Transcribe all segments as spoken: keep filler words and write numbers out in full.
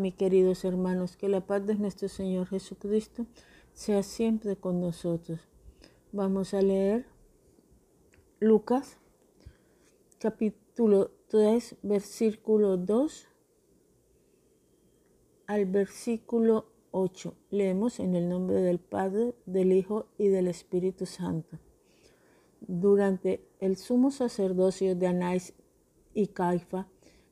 mis queridos hermanos, que la paz de nuestro Señor Jesucristo sea siempre con nosotros. Vamos a leer Lucas, capítulo tres, versículo dos al versículo ocho. Leemos en el nombre del Padre, del Hijo y del Espíritu Santo. Durante el sumo sacerdocio de Anás y Caifás,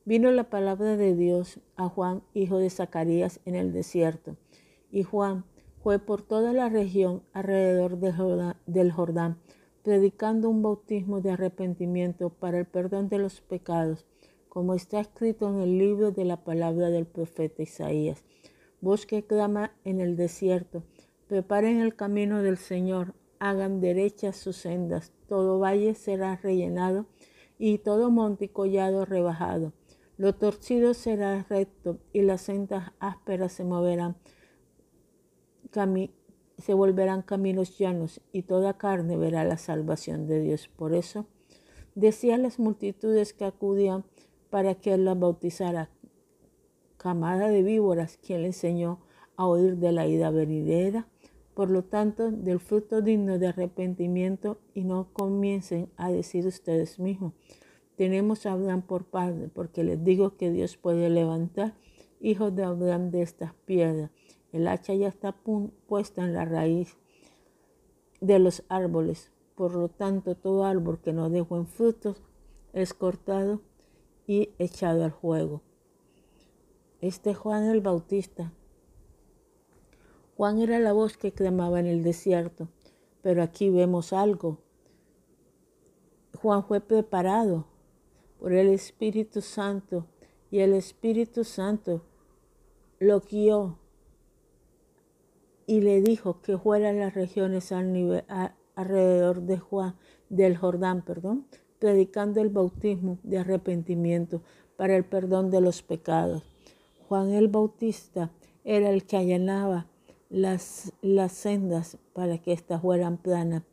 vino la palabra de Dios a Juan, hijo de Zacarías, en el desierto. Y Juan fue por toda la región alrededor de Jordán, del Jordán, predicando un bautismo de arrepentimiento para el perdón de los pecados, como está escrito en el libro de la palabra del profeta Isaías. Voz que clama en el desierto, preparen el camino del Señor, hagan derechas sus sendas, todo valle será rellenado y todo monte y collado rebajado. Lo torcido será recto y las sendas ásperas se moverán, cami- se volverán caminos llanos y toda carne verá la salvación de Dios. Por eso decían las multitudes que acudían para que él las bautizara: camada de víboras, quien le enseñó a oír de la ira venidera. Por lo tanto, del fruto digno de arrepentimiento, y no comiencen a decir ustedes mismos: tenemos a Abraham por padre, porque les digo que Dios puede levantar hijos de Abraham de estas piedras. El hacha ya está pu- puesta en la raíz de los árboles. Por lo tanto, todo árbol que no dé buen fruto es cortado y echado al fuego. Este Juan el Bautista. Juan era la voz que clamaba en el desierto, pero aquí vemos algo. Juan fue preparado por el Espíritu Santo y el Espíritu Santo lo guió y le dijo que fuera a las regiones al nivel, a, alrededor de Juan, del Jordán, perdón, predicando el bautismo de arrepentimiento para el perdón de los pecados. Juan el Bautista era el que allanaba las, las sendas para que éstas fueran planas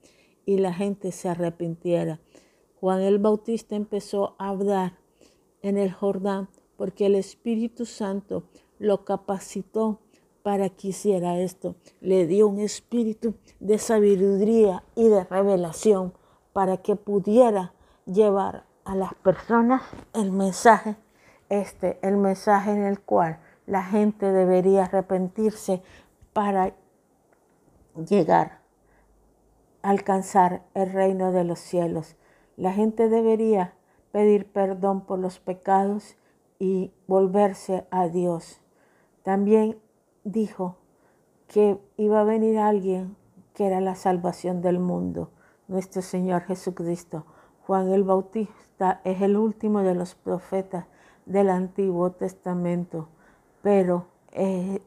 y la gente se arrepintiera. Juan el Bautista empezó a hablar en el Jordán porque el Espíritu Santo lo capacitó para que hiciera esto. Le dio un espíritu de sabiduría y de revelación para que pudiera llevar a las personas el mensaje. Este, el mensaje en el cual la gente debería arrepentirse para llegar, alcanzar el reino de los cielos. La gente debería pedir perdón por los pecados y volverse a Dios. También dijo que iba a venir alguien que era la salvación del mundo, nuestro Señor Jesucristo. Juan el Bautista es el último de los profetas del Antiguo Testamento, pero eh,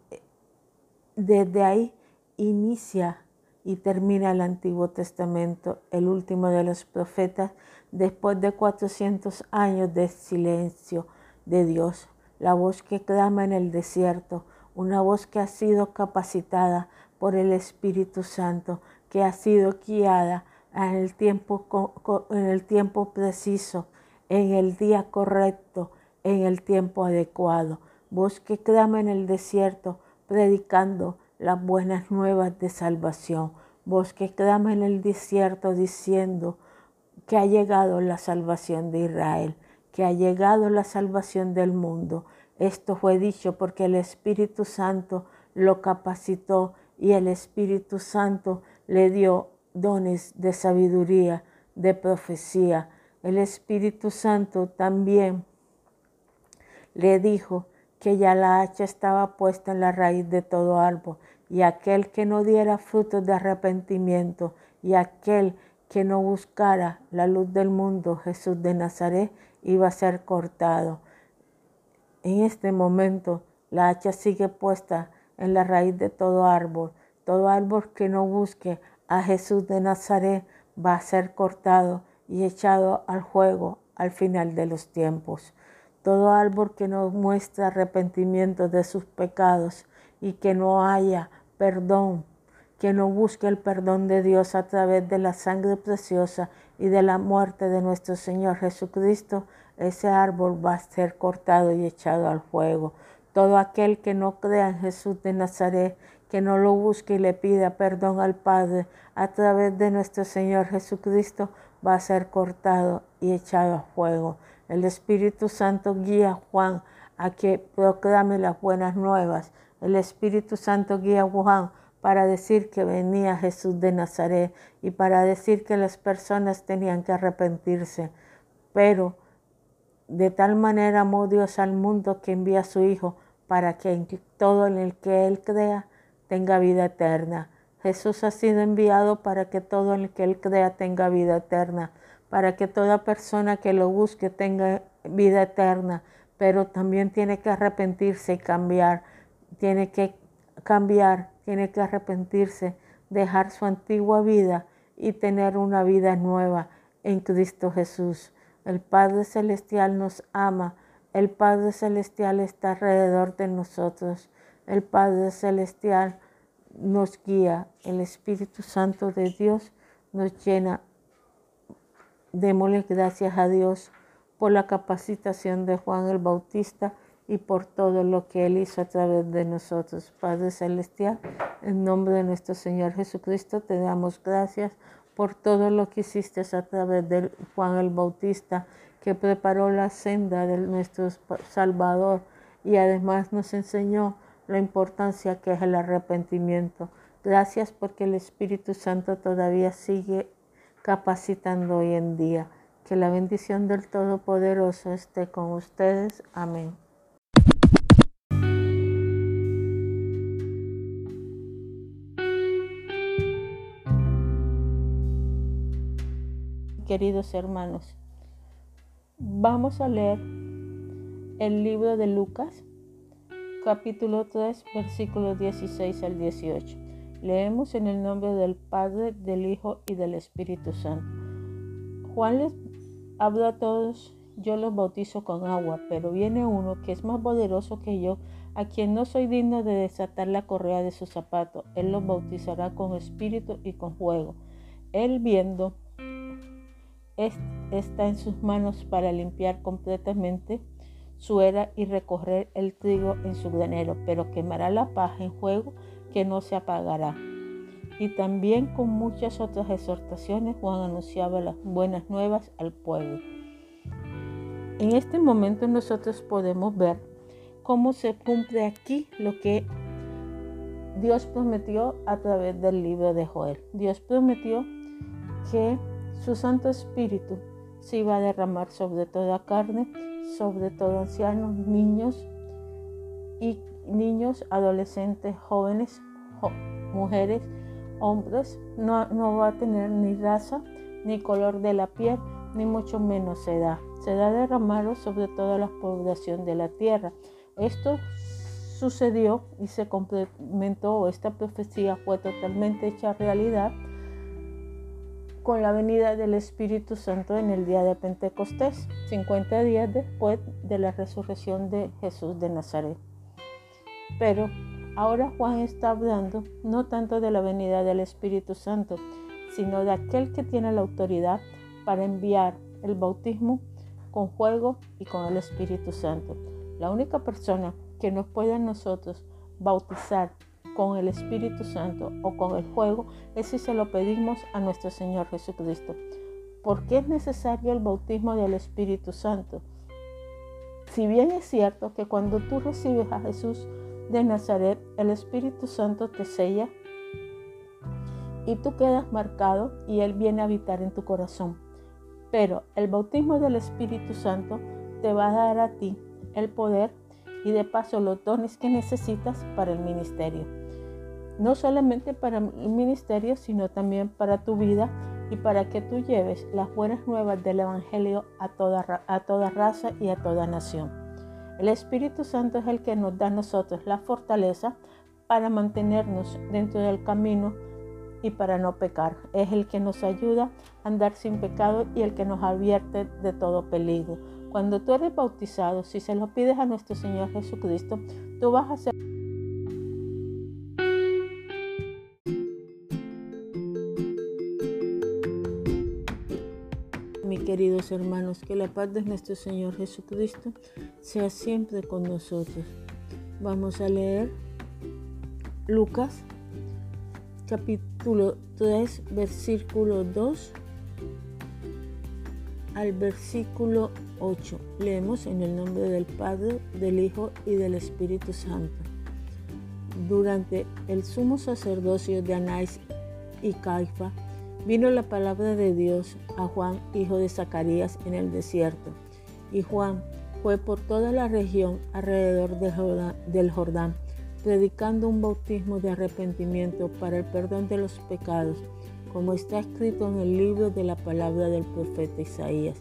desde ahí inicia y termina el Antiguo Testamento, el último de los profetas, después de cuatrocientos años de silencio de Dios, la voz que clama en el desierto, una voz que ha sido capacitada por el Espíritu Santo, que ha sido guiada en el tiempo, en el tiempo preciso, en el día correcto, en el tiempo adecuado. Voz que clama en el desierto, predicando las buenas nuevas de salvación. Voz que clama en el desierto, diciendo que ha llegado la salvación de Israel, que ha llegado la salvación del mundo. Esto fue dicho porque el Espíritu Santo lo capacitó y el Espíritu Santo le dio dones de sabiduría, de profecía. El Espíritu Santo también le dijo que ya la hacha estaba puesta en la raíz de todo árbol, y aquel que no diera frutos de arrepentimiento, y aquel que no buscara la luz del mundo, Jesús de Nazaret, iba a ser cortado. En este momento, la hacha sigue puesta en la raíz de todo árbol. Todo árbol que no busque a Jesús de Nazaret va a ser cortado y echado al fuego al final de los tiempos. Todo árbol que no muestra arrepentimiento de sus pecados y que no haya perdón, que no busque el perdón de Dios a través de la sangre preciosa y de la muerte de nuestro Señor Jesucristo, ese árbol va a ser cortado y echado al fuego. Todo aquel que no crea en Jesús de Nazaret, que no lo busque y le pida perdón al Padre a través de nuestro Señor Jesucristo, va a ser cortado y echado a fuego. El Espíritu Santo guía a Juan a que proclame las buenas nuevas. El Espíritu Santo guía a Juan para decir que venía Jesús de Nazaret y para decir que las personas tenían que arrepentirse. Pero de tal manera amó Dios al mundo que envía a su Hijo para que todo en el que Él crea tenga vida eterna. Jesús ha sido enviado para que todo en el que Él crea tenga vida eterna, para que toda persona que lo busque tenga vida eterna, pero también tiene que arrepentirse y cambiar, tiene que cambiar, tiene que arrepentirse, dejar su antigua vida y tener una vida nueva en Cristo Jesús. El Padre Celestial nos ama, el Padre Celestial está alrededor de nosotros, el Padre Celestial nos guía, el Espíritu Santo de Dios nos llena. Démosle gracias a Dios por la capacitación de Juan el Bautista y por todo lo que Él hizo a través de nosotros. Padre Celestial, en nombre de nuestro Señor Jesucristo, te damos gracias por todo lo que hiciste a través de Juan el Bautista, que preparó la senda de nuestro Salvador y además nos enseñó la importancia que es el arrepentimiento. Gracias porque el Espíritu Santo todavía sigue capacitando hoy en día. Que la bendición del Todopoderoso esté con ustedes. Amén. Queridos hermanos, vamos a leer el libro de Lucas, capítulo tres, versículos dieciséis al dieciocho. Leemos en el nombre del Padre, del Hijo y del Espíritu Santo. Juan les habló a todos: yo los bautizo con agua, pero viene uno que es más poderoso que yo, a quien no soy digno de desatar la correa de su zapato. Él los bautizará con espíritu y con fuego. Él, viendo, está en sus manos para limpiar completamente su era y recorrer el trigo en su granero, pero quemará la paja en fuego que no se apagará. Y también con muchas otras exhortaciones Juan anunciaba las buenas nuevas al pueblo. En este momento nosotros podemos ver cómo se cumple aquí lo que Dios prometió a través del libro de Joel. Dios prometió que su Santo Espíritu se iba a derramar sobre toda carne, sobre todo ancianos, niños y niños, adolescentes, jóvenes, jo- mujeres, hombres. No, no va a tener ni raza, ni color de la piel, ni mucho menos edad. Será derramado sobre toda la población de la tierra. Esto sucedió y se complementó, esta profecía fue totalmente hecha realidad con la venida del Espíritu Santo en el día de Pentecostés, cincuenta días después de la resurrección de Jesús de Nazaret. Pero ahora Juan está hablando no tanto de la venida del Espíritu Santo, sino de aquel que tiene la autoridad para enviar el bautismo con fuego y con el Espíritu Santo. La única persona que nos puede a nosotros bautizar con el Espíritu Santo o con el fuego es si se lo pedimos a nuestro Señor Jesucristo. ¿Por qué es necesario el bautismo del Espíritu Santo? Si bien es cierto que cuando tú recibes a Jesús de Nazaret, el Espíritu Santo te sella y tú quedas marcado y Él viene a habitar en tu corazón, pero el bautismo del Espíritu Santo te va a dar a ti el poder y de paso los dones que necesitas para el ministerio. No solamente para el ministerio, sino también para tu vida y para que tú lleves las buenas nuevas del Evangelio a toda, a toda raza y a toda nación. El Espíritu Santo es el que nos da a nosotros la fortaleza para mantenernos dentro del camino y para no pecar. Es el que nos ayuda a andar sin pecado y el que nos advierte de todo peligro. Cuando tú eres bautizado, si se lo pides a nuestro Señor Jesucristo, tú vas a ser... Queridos hermanos, que la paz de nuestro Señor Jesucristo sea siempre con nosotros. Vamos a leer Lucas capítulo tres, versículo dos al versículo ocho. Leemos en el nombre del Padre, del Hijo y del Espíritu Santo. Durante el sumo sacerdocio de Anás y Caifás, vino la palabra de Dios a Juan, hijo de Zacarías, en el desierto. Y Juan fue por toda la región alrededor de Jordán, del Jordán, predicando un bautismo de arrepentimiento para el perdón de los pecados, como está escrito en el libro de la palabra del profeta Isaías.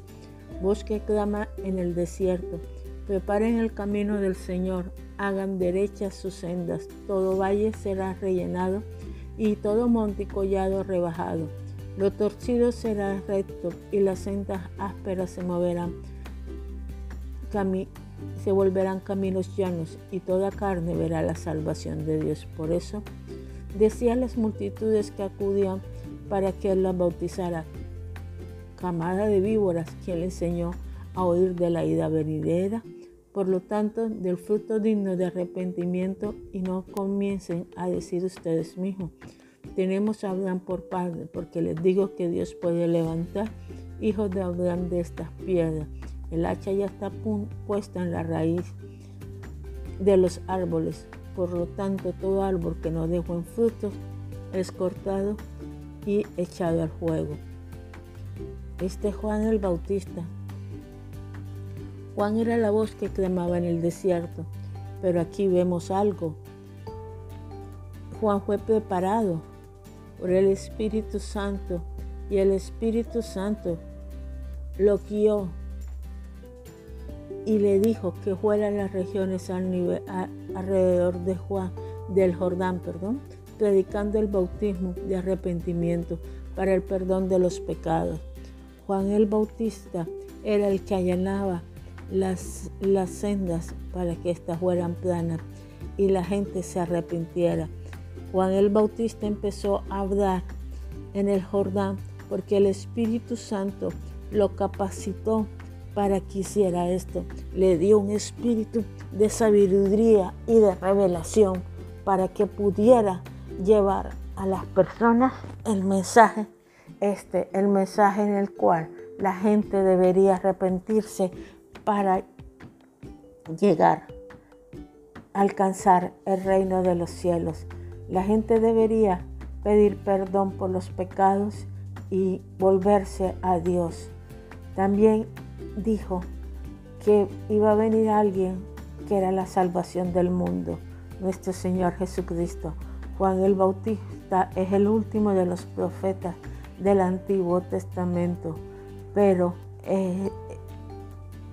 Voz que clama en el desierto, preparen el camino del Señor, hagan derechas sus sendas, todo valle será rellenado y todo monte y collado rebajado. Lo torcido será recto y las sendas ásperas se moverán, Cami- se volverán caminos llanos y toda carne verá la salvación de Dios. Por eso decía las multitudes que acudían para que él las bautizara: camada de víboras, quien le enseñó a oír de la ira venidera. Por lo tanto, del fruto digno de arrepentimiento, y no comiencen a decir ustedes mismos: tenemos a Abraham por padre, porque les digo que Dios puede levantar hijos de Abraham de estas piedras. El hacha ya está puesta en la raíz de los árboles. Por lo tanto, todo árbol que no dé buen fruto es cortado y echado al fuego. Este Juan el Bautista. Juan era la voz que clamaba en el desierto, pero aquí vemos algo. Juan fue preparado por el Espíritu Santo y el Espíritu Santo lo guió y le dijo que fuera a las regiones al nivel, a, alrededor de Juan, del Jordán, perdón, predicando el bautismo de arrepentimiento para el perdón de los pecados. Juan el Bautista era el que allanaba las, las sendas para que éstas fueran planas y la gente se arrepintiera. Juan el Bautista empezó a hablar en el Jordán porque el Espíritu Santo lo capacitó para que hiciera esto. Le dio un espíritu de sabiduría y de revelación para que pudiera llevar a las personas el mensaje, este, el mensaje en el cual la gente debería arrepentirse para llegar a alcanzar el reino de los cielos. La gente debería pedir perdón por los pecados y volverse a Dios. También dijo que iba a venir alguien que era la salvación del mundo, nuestro Señor Jesucristo. Juan el Bautista es el último de los profetas del Antiguo Testamento, pero eh,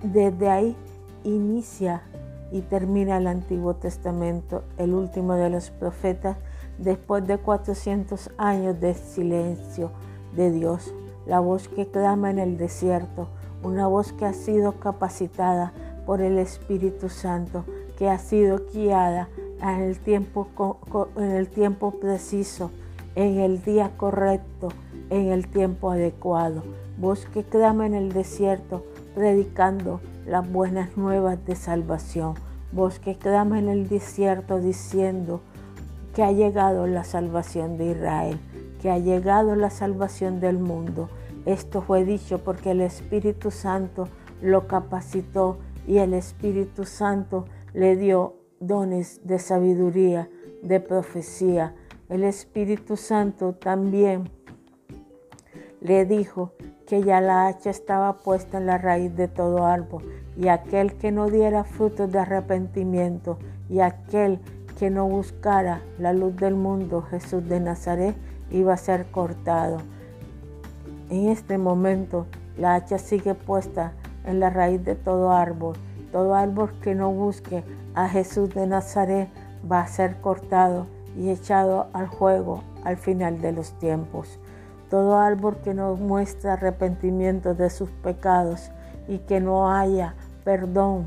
desde ahí inicia y termina el Antiguo Testamento, el último de los profetas, después de cuatrocientos años de silencio de Dios, la voz que clama en el desierto. Una voz que ha sido capacitada por el Espíritu Santo, que ha sido guiada en el tiempo, en el tiempo preciso, en el día correcto, en el tiempo adecuado. Voz que clama en el desierto, predicando las buenas nuevas de salvación. Voz que clama en el desierto, diciendo que ha llegado la salvación de Israel, que ha llegado la salvación del mundo. Esto fue dicho porque el Espíritu Santo lo capacitó y el Espíritu Santo le dio dones de sabiduría, de profecía. El Espíritu Santo también le dijo que ya la hacha estaba puesta en la raíz de todo árbol, y aquel que no diera frutos de arrepentimiento y aquel que no buscara la luz del mundo, Jesús de Nazaret, iba a ser cortado. En este momento, la hacha sigue puesta en la raíz de todo árbol. Todo árbol que no busque a Jesús de Nazaret va a ser cortado y echado al fuego al final de los tiempos. Todo árbol que no muestra arrepentimiento de sus pecados y que no haya perdón,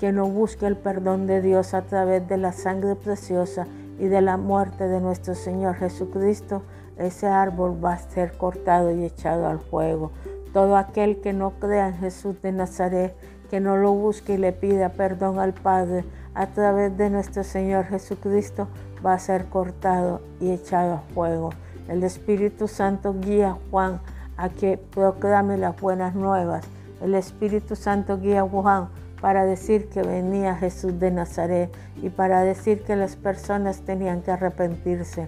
que no busque el perdón de Dios a través de la sangre preciosa y de la muerte de nuestro Señor Jesucristo, ese árbol va a ser cortado y echado al fuego. Todo aquel que no crea en Jesús de Nazaret, que no lo busque y le pida perdón al Padre a través de nuestro Señor Jesucristo va a ser cortado y echado a fuego. El Espíritu Santo guía a Juan a que proclame las buenas nuevas. El Espíritu Santo guía a Juan para decir que venía Jesús de Nazaret y para decir que las personas tenían que arrepentirse.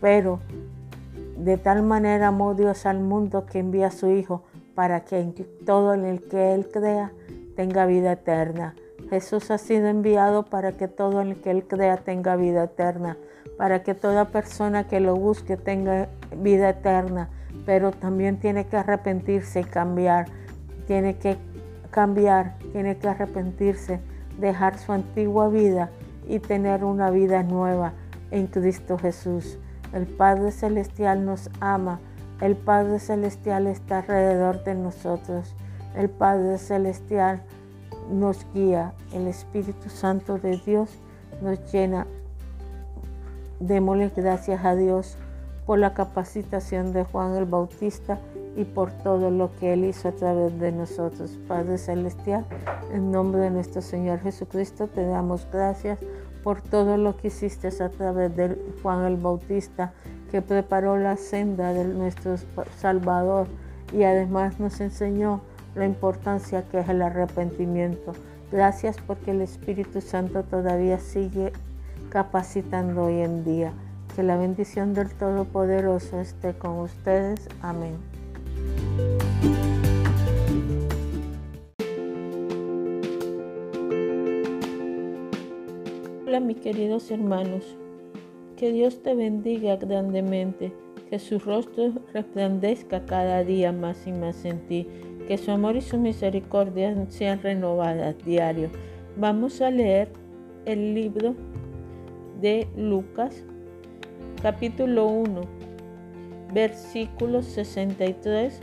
Pero de tal manera amó Dios al mundo que envía a su Hijo para que todo en el que Él crea tenga vida eterna. Jesús ha sido enviado para que todo en el que Él crea tenga vida eterna, para que toda persona que lo busque tenga vida eterna, pero también tiene que arrepentirse y cambiar, tiene que cambiar, tiene que arrepentirse, dejar su antigua vida y tener una vida nueva en Cristo Jesús. El Padre Celestial nos ama, el Padre Celestial está alrededor de nosotros, el Padre Celestial nos guía, el Espíritu Santo de Dios nos llena. Démosle gracias a Dios por la capacitación de Juan el Bautista y por todo lo que Él hizo a través de nosotros. Padre Celestial, en nombre de nuestro Señor Jesucristo te damos gracias por todo lo que hiciste a través de Juan el Bautista, que preparó la senda de nuestro Salvador y además nos enseñó la importancia que es el arrepentimiento. Gracias porque el Espíritu Santo todavía sigue capacitando hoy en día. Que la bendición del Todopoderoso esté con ustedes. Amén. Hola, mis queridos hermanos, que Dios te bendiga grandemente, que su rostro resplandezca cada día más y más en ti, que su amor y su misericordia sean renovadas diario. Vamos a leer el libro de Lucas, capítulo uno, versículo sesenta y tres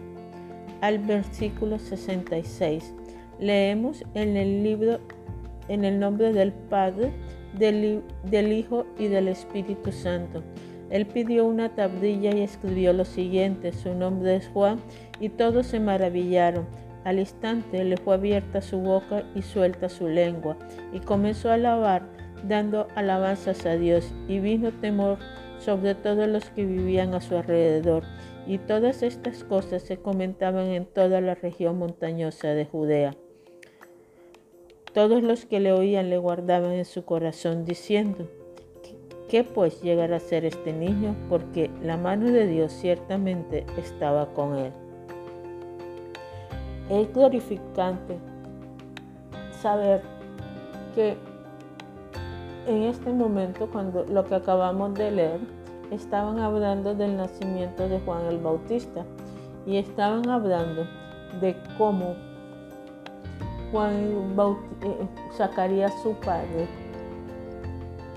al versículo sesenta y seis. Leemos en el libro, en el nombre del Padre, del, del Hijo y del Espíritu Santo. Él pidió una tablilla y escribió lo siguiente: su nombre es Juan, y todos se maravillaron. Al instante le fue abierta su boca y suelta su lengua, y comenzó a alabar, dando alabanzas a Dios, y vino temor sobre todos los que vivían a su alrededor. Y todas estas cosas se comentaban en toda la región montañosa de Judea. Todos los que le oían le guardaban en su corazón, diciendo: ¿qué pues llegará a ser este niño? Porque la mano de Dios ciertamente estaba con él. Es glorificante saber que en este momento, cuando lo que acabamos de leer, estaban hablando del nacimiento de Juan el Bautista y estaban hablando de cómo Juan Bautista, Zacarías su padre,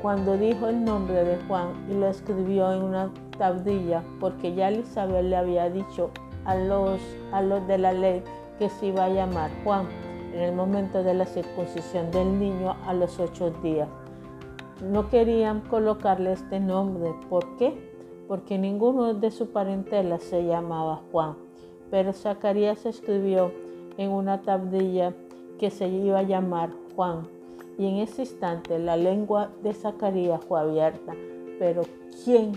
cuando dijo el nombre de Juan y lo escribió en una tablilla, porque ya Elizabeth le había dicho a los, a los de la ley que se iba a llamar Juan en el momento de la circuncisión del niño a los ocho días. No querían colocarle este nombre. ¿Por qué? Porque ninguno de su parentela se llamaba Juan. Pero Zacarías escribió en una tablilla que se iba a llamar Juan. Y en ese instante la lengua de Zacarías fue abierta. Pero ¿quién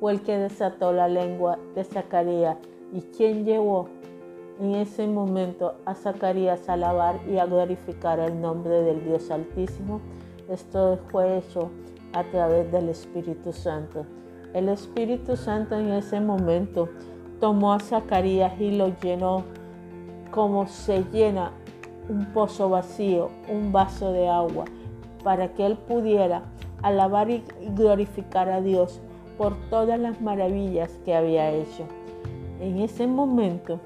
fue el que desató la lengua de Zacarías? ¿Y quién llevó en ese momento a Zacarías a alabar y a glorificar el nombre del Dios Altísimo? Esto fue hecho a través del Espíritu Santo. El Espíritu Santo en ese momento tomó a Zacarías y lo llenó como se llena un pozo vacío, un vaso de agua, para que él pudiera alabar y glorificar a Dios por todas las maravillas que había hecho. En ese momento,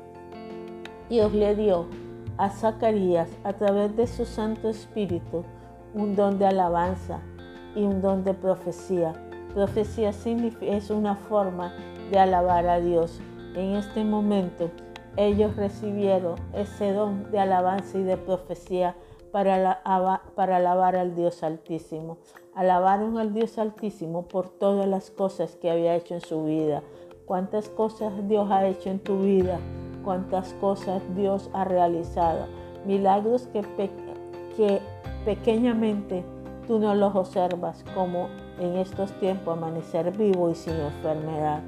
Dios le dio a Zacarías, a través de su Santo Espíritu, un don de alabanza y un don de profecía. Profecía es una forma de alabar a Dios. En este momento, ellos recibieron ese don de alabanza y de profecía para, la, para alabar al Dios Altísimo. Alabaron al Dios Altísimo por todas las cosas que había hecho en su vida. ¿Cuántas cosas Dios ha hecho en tu vida? ¿Cuántas cosas Dios ha realizado? Milagros que, pe- que pequeñamente tú no los observas como en estos tiempos amanecer vivo y sin enfermedad,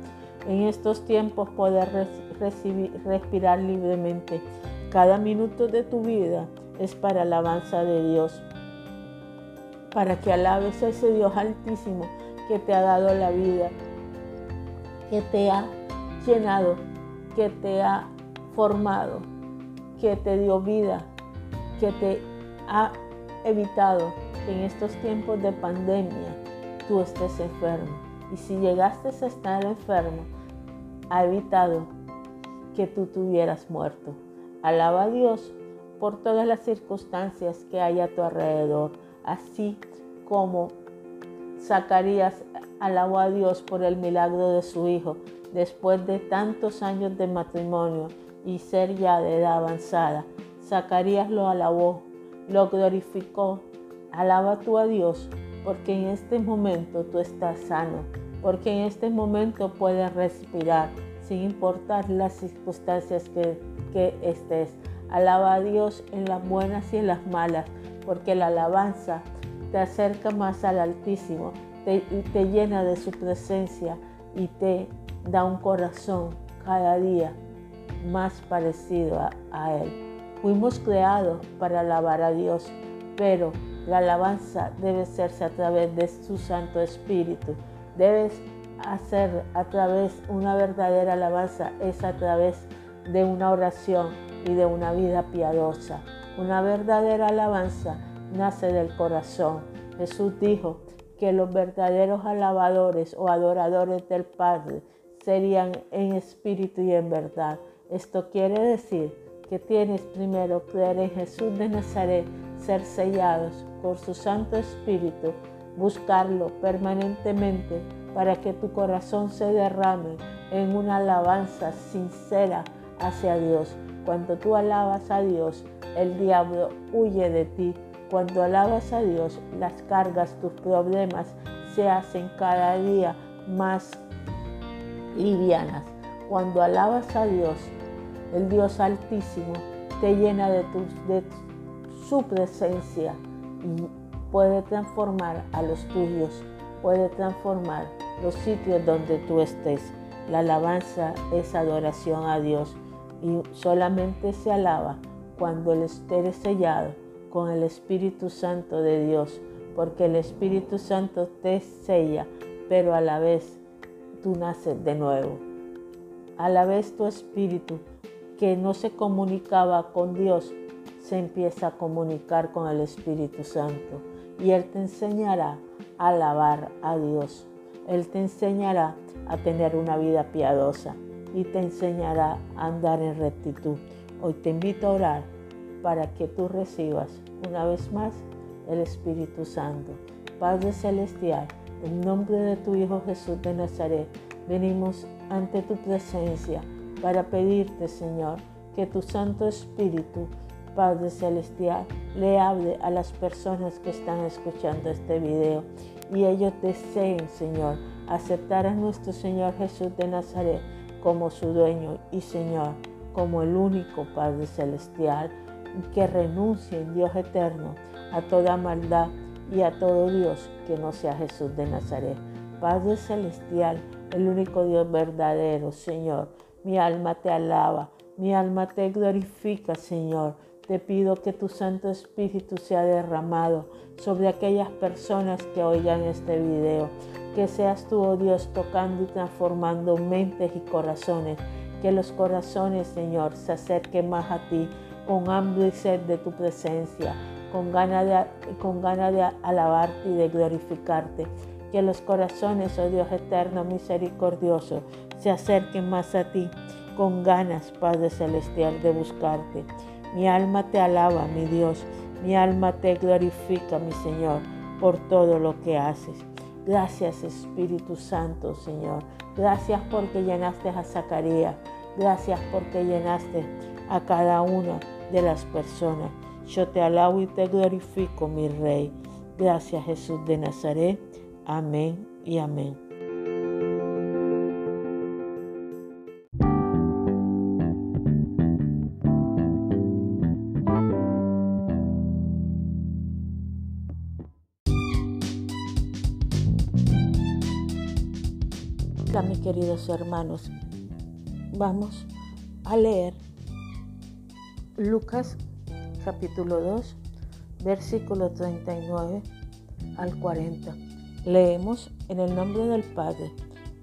en estos tiempos poder res- recibir, respirar libremente. Cada minuto de tu vida es para alabanza de Dios, para que alabes a ese Dios altísimo que te ha dado la vida, que te ha llenado, que te ha formado, que te dio vida, que te ha evitado que en estos tiempos de pandemia tú estés enfermo. Y si llegaste a estar enfermo, ha evitado que tú te hubieras muerto. Alaba a Dios por todas las circunstancias que hay a tu alrededor, así como Zacarías alabó a Dios por el milagro de su hijo después de tantos años de matrimonio y ser ya de edad avanzada. Zacarías lo alabó, lo glorificó. Alaba tú a Dios, porque en este momento tú estás sano, porque en este momento puedes respirar, sin importar las circunstancias que, que estés. Alaba a Dios en las buenas y en las malas, porque la alabanza te acerca más al Altísimo, te, te llena de su presencia y te da un corazón cada día más parecido a, a Él. Fuimos creados para alabar a Dios, pero la alabanza debe hacerse a través de su Santo Espíritu. Debes hacer a través una verdadera alabanza, es a través de una oración y de una vida piadosa. Una verdadera alabanza nace del corazón. Jesús dijo que los verdaderos alabadores o adoradores del Padre serían en espíritu y en verdad. Esto quiere decir que tienes primero que creer en Jesús de Nazaret, ser sellados por su Santo Espíritu, buscarlo permanentemente para que tu corazón se derrame en una alabanza sincera hacia Dios. Cuando tú alabas a Dios, el diablo huye de ti. Cuando alabas a Dios, las cargas, tus problemas se hacen cada día más livianas. Cuando alabas a Dios, el Dios Altísimo te llena de, tu, de su presencia y puede transformar a los tuyos, puede transformar los sitios donde tú estés. La alabanza es adoración a Dios y solamente se alaba cuando eres sellado con el Espíritu Santo de Dios, porque el Espíritu Santo te sella, pero a la vez tú naces de nuevo. A la vez tu espíritu, que no se comunicaba con Dios, se empieza a comunicar con el Espíritu Santo y Él te enseñará a alabar a Dios. Él te enseñará a tener una vida piadosa y te enseñará a andar en rectitud. Hoy te invito a orar para que tú recibas una vez más el Espíritu Santo. Padre Celestial, en nombre de tu Hijo Jesús de Nazaret, venimos ante tu presencia para pedirte, Señor, que tu Santo Espíritu, Padre Celestial, le hable a las personas que están escuchando este video y ellos deseen, Señor, aceptar a nuestro Señor Jesús de Nazaret como su dueño y Señor, como el único Padre Celestial, y que renuncien, Dios eterno, a toda maldad y a todo Dios que no sea Jesús de Nazaret. Padre Celestial, el único Dios verdadero, Señor, mi alma te alaba, mi alma te glorifica, Señor. Te pido que tu Santo Espíritu sea derramado sobre aquellas personas que oigan este video. Que seas tú, oh Dios, tocando y transformando mentes y corazones. Que los corazones, Señor, se acerquen más a ti con hambre y sed de tu presencia, con ganas de, con ganas de alabarte y de glorificarte. Que los corazones, oh Dios eterno, misericordioso, se acerquen más a ti con ganas, Padre Celestial, de buscarte. Mi alma te alaba, mi Dios, mi alma te glorifica, mi Señor, por todo lo que haces. Gracias, Espíritu Santo, Señor. Gracias porque llenaste a Zacarías. Gracias porque llenaste a cada una de las personas. Yo te alabo y te glorifico, mi Rey. Gracias, Jesús de Nazaret. Amén y amén. Bíblica, mis queridos hermanos. Vamos a leer Lucas capítulo dos, versículo treinta y nueve al cuarenta. Leemos en el nombre del Padre,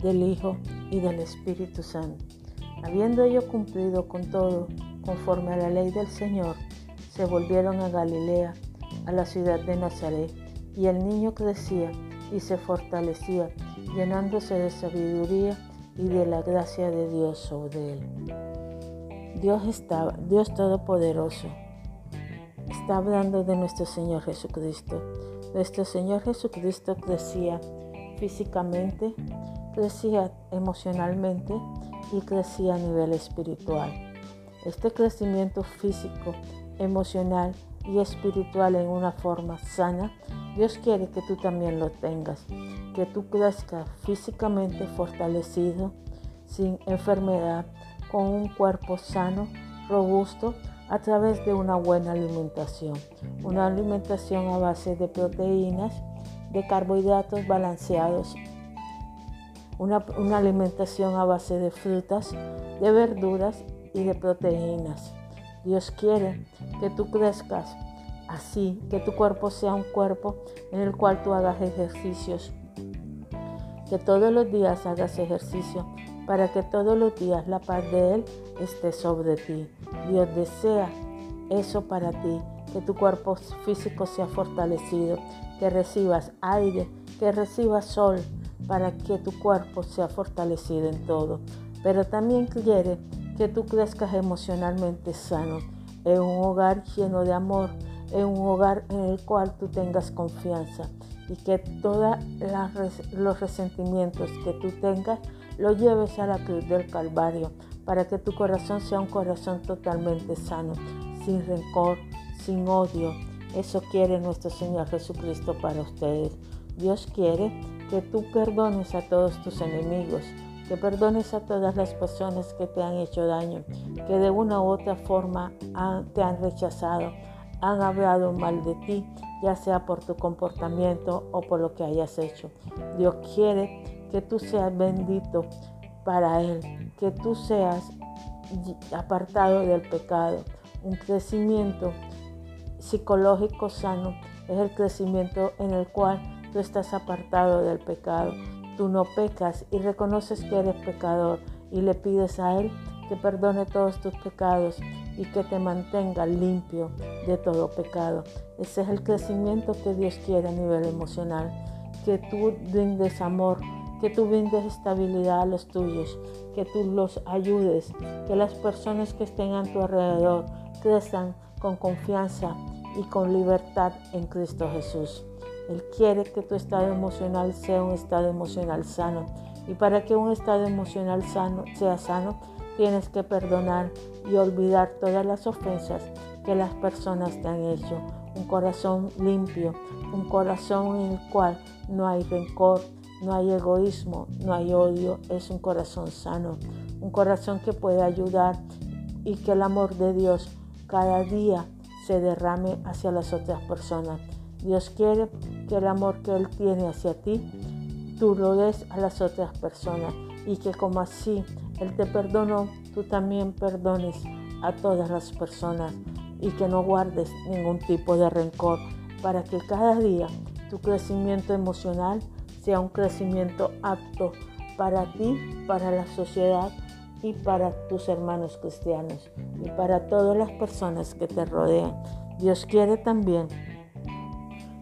del Hijo y del Espíritu Santo. Habiendo ellos cumplido con todo, conforme a la ley del Señor, se volvieron a Galilea, a la ciudad de Nazaret, y el niño crecía y se fortalecía, llenándose de sabiduría y de la gracia de Dios sobre él. Dios estaba, Dios Todopoderoso, está hablando de nuestro Señor Jesucristo. Nuestro Señor Jesucristo crecía físicamente, crecía emocionalmente y crecía a nivel espiritual. Este crecimiento físico, emocional y espiritual en una forma sana, Dios quiere que tú también lo tengas, que tú crezcas físicamente fortalecido, sin enfermedad, con un cuerpo sano, robusto, a través de una buena alimentación. Una alimentación a base de proteínas, de carbohidratos balanceados, una, una alimentación a base de frutas, de verduras y de proteínas. Dios quiere que tú crezcas así, que tu cuerpo sea un cuerpo en el cual tú hagas ejercicios, que todos los días hagas ejercicio, para que todos los días la paz de Él esté sobre ti. Dios desea eso para ti, que tu cuerpo físico sea fortalecido, que recibas aire, que recibas sol, para que tu cuerpo sea fortalecido en todo. Pero también quiere que tú crezcas emocionalmente sano, en un hogar lleno de amor, en un hogar en el cual tú tengas confianza, y que todos los resentimientos que tú tengas los lleves a la cruz del Calvario, para que tu corazón sea un corazón totalmente sano, sin rencor, sin odio. Eso quiere nuestro Señor Jesucristo para ustedes. Dios quiere que tú perdones a todos tus enemigos, que perdones a todas las personas que te han hecho daño, que de una u otra forma han, te han rechazado, han hablado mal de ti, ya sea por tu comportamiento o por lo que hayas hecho. Dios quiere que tú seas bendito para Él, que tú seas apartado del pecado. Un crecimiento psicológico sano es el crecimiento en el cual tú estás apartado del pecado. Tú no pecas y reconoces que eres pecador y le pides a Él que perdone todos tus pecados y que te mantenga limpio de todo pecado. Ese es el crecimiento que Dios quiere a nivel emocional, que tú brindes amor, que tú brindes estabilidad a los tuyos, que tú los ayudes, que las personas que estén a tu alrededor crezcan con confianza y con libertad en Cristo Jesús. Él quiere que tu estado emocional sea un estado emocional sano. Y para que un estado emocional sano sea sano, tienes que perdonar y olvidar todas las ofensas que las personas te han hecho. Un corazón limpio, un corazón en el cual no hay rencor, no hay egoísmo, no hay odio. Es un corazón sano, un corazón que puede ayudar y que el amor de Dios cada día se derrame hacia las otras personas. Dios quiere que el amor que Él tiene hacia ti, tú lo des a las otras personas, y que como así Él te perdonó, tú también perdones a todas las personas y que no guardes ningún tipo de rencor, para que cada día tu crecimiento emocional sea un crecimiento apto para ti, para la sociedad y para tus hermanos cristianos y para todas las personas que te rodean. Dios quiere también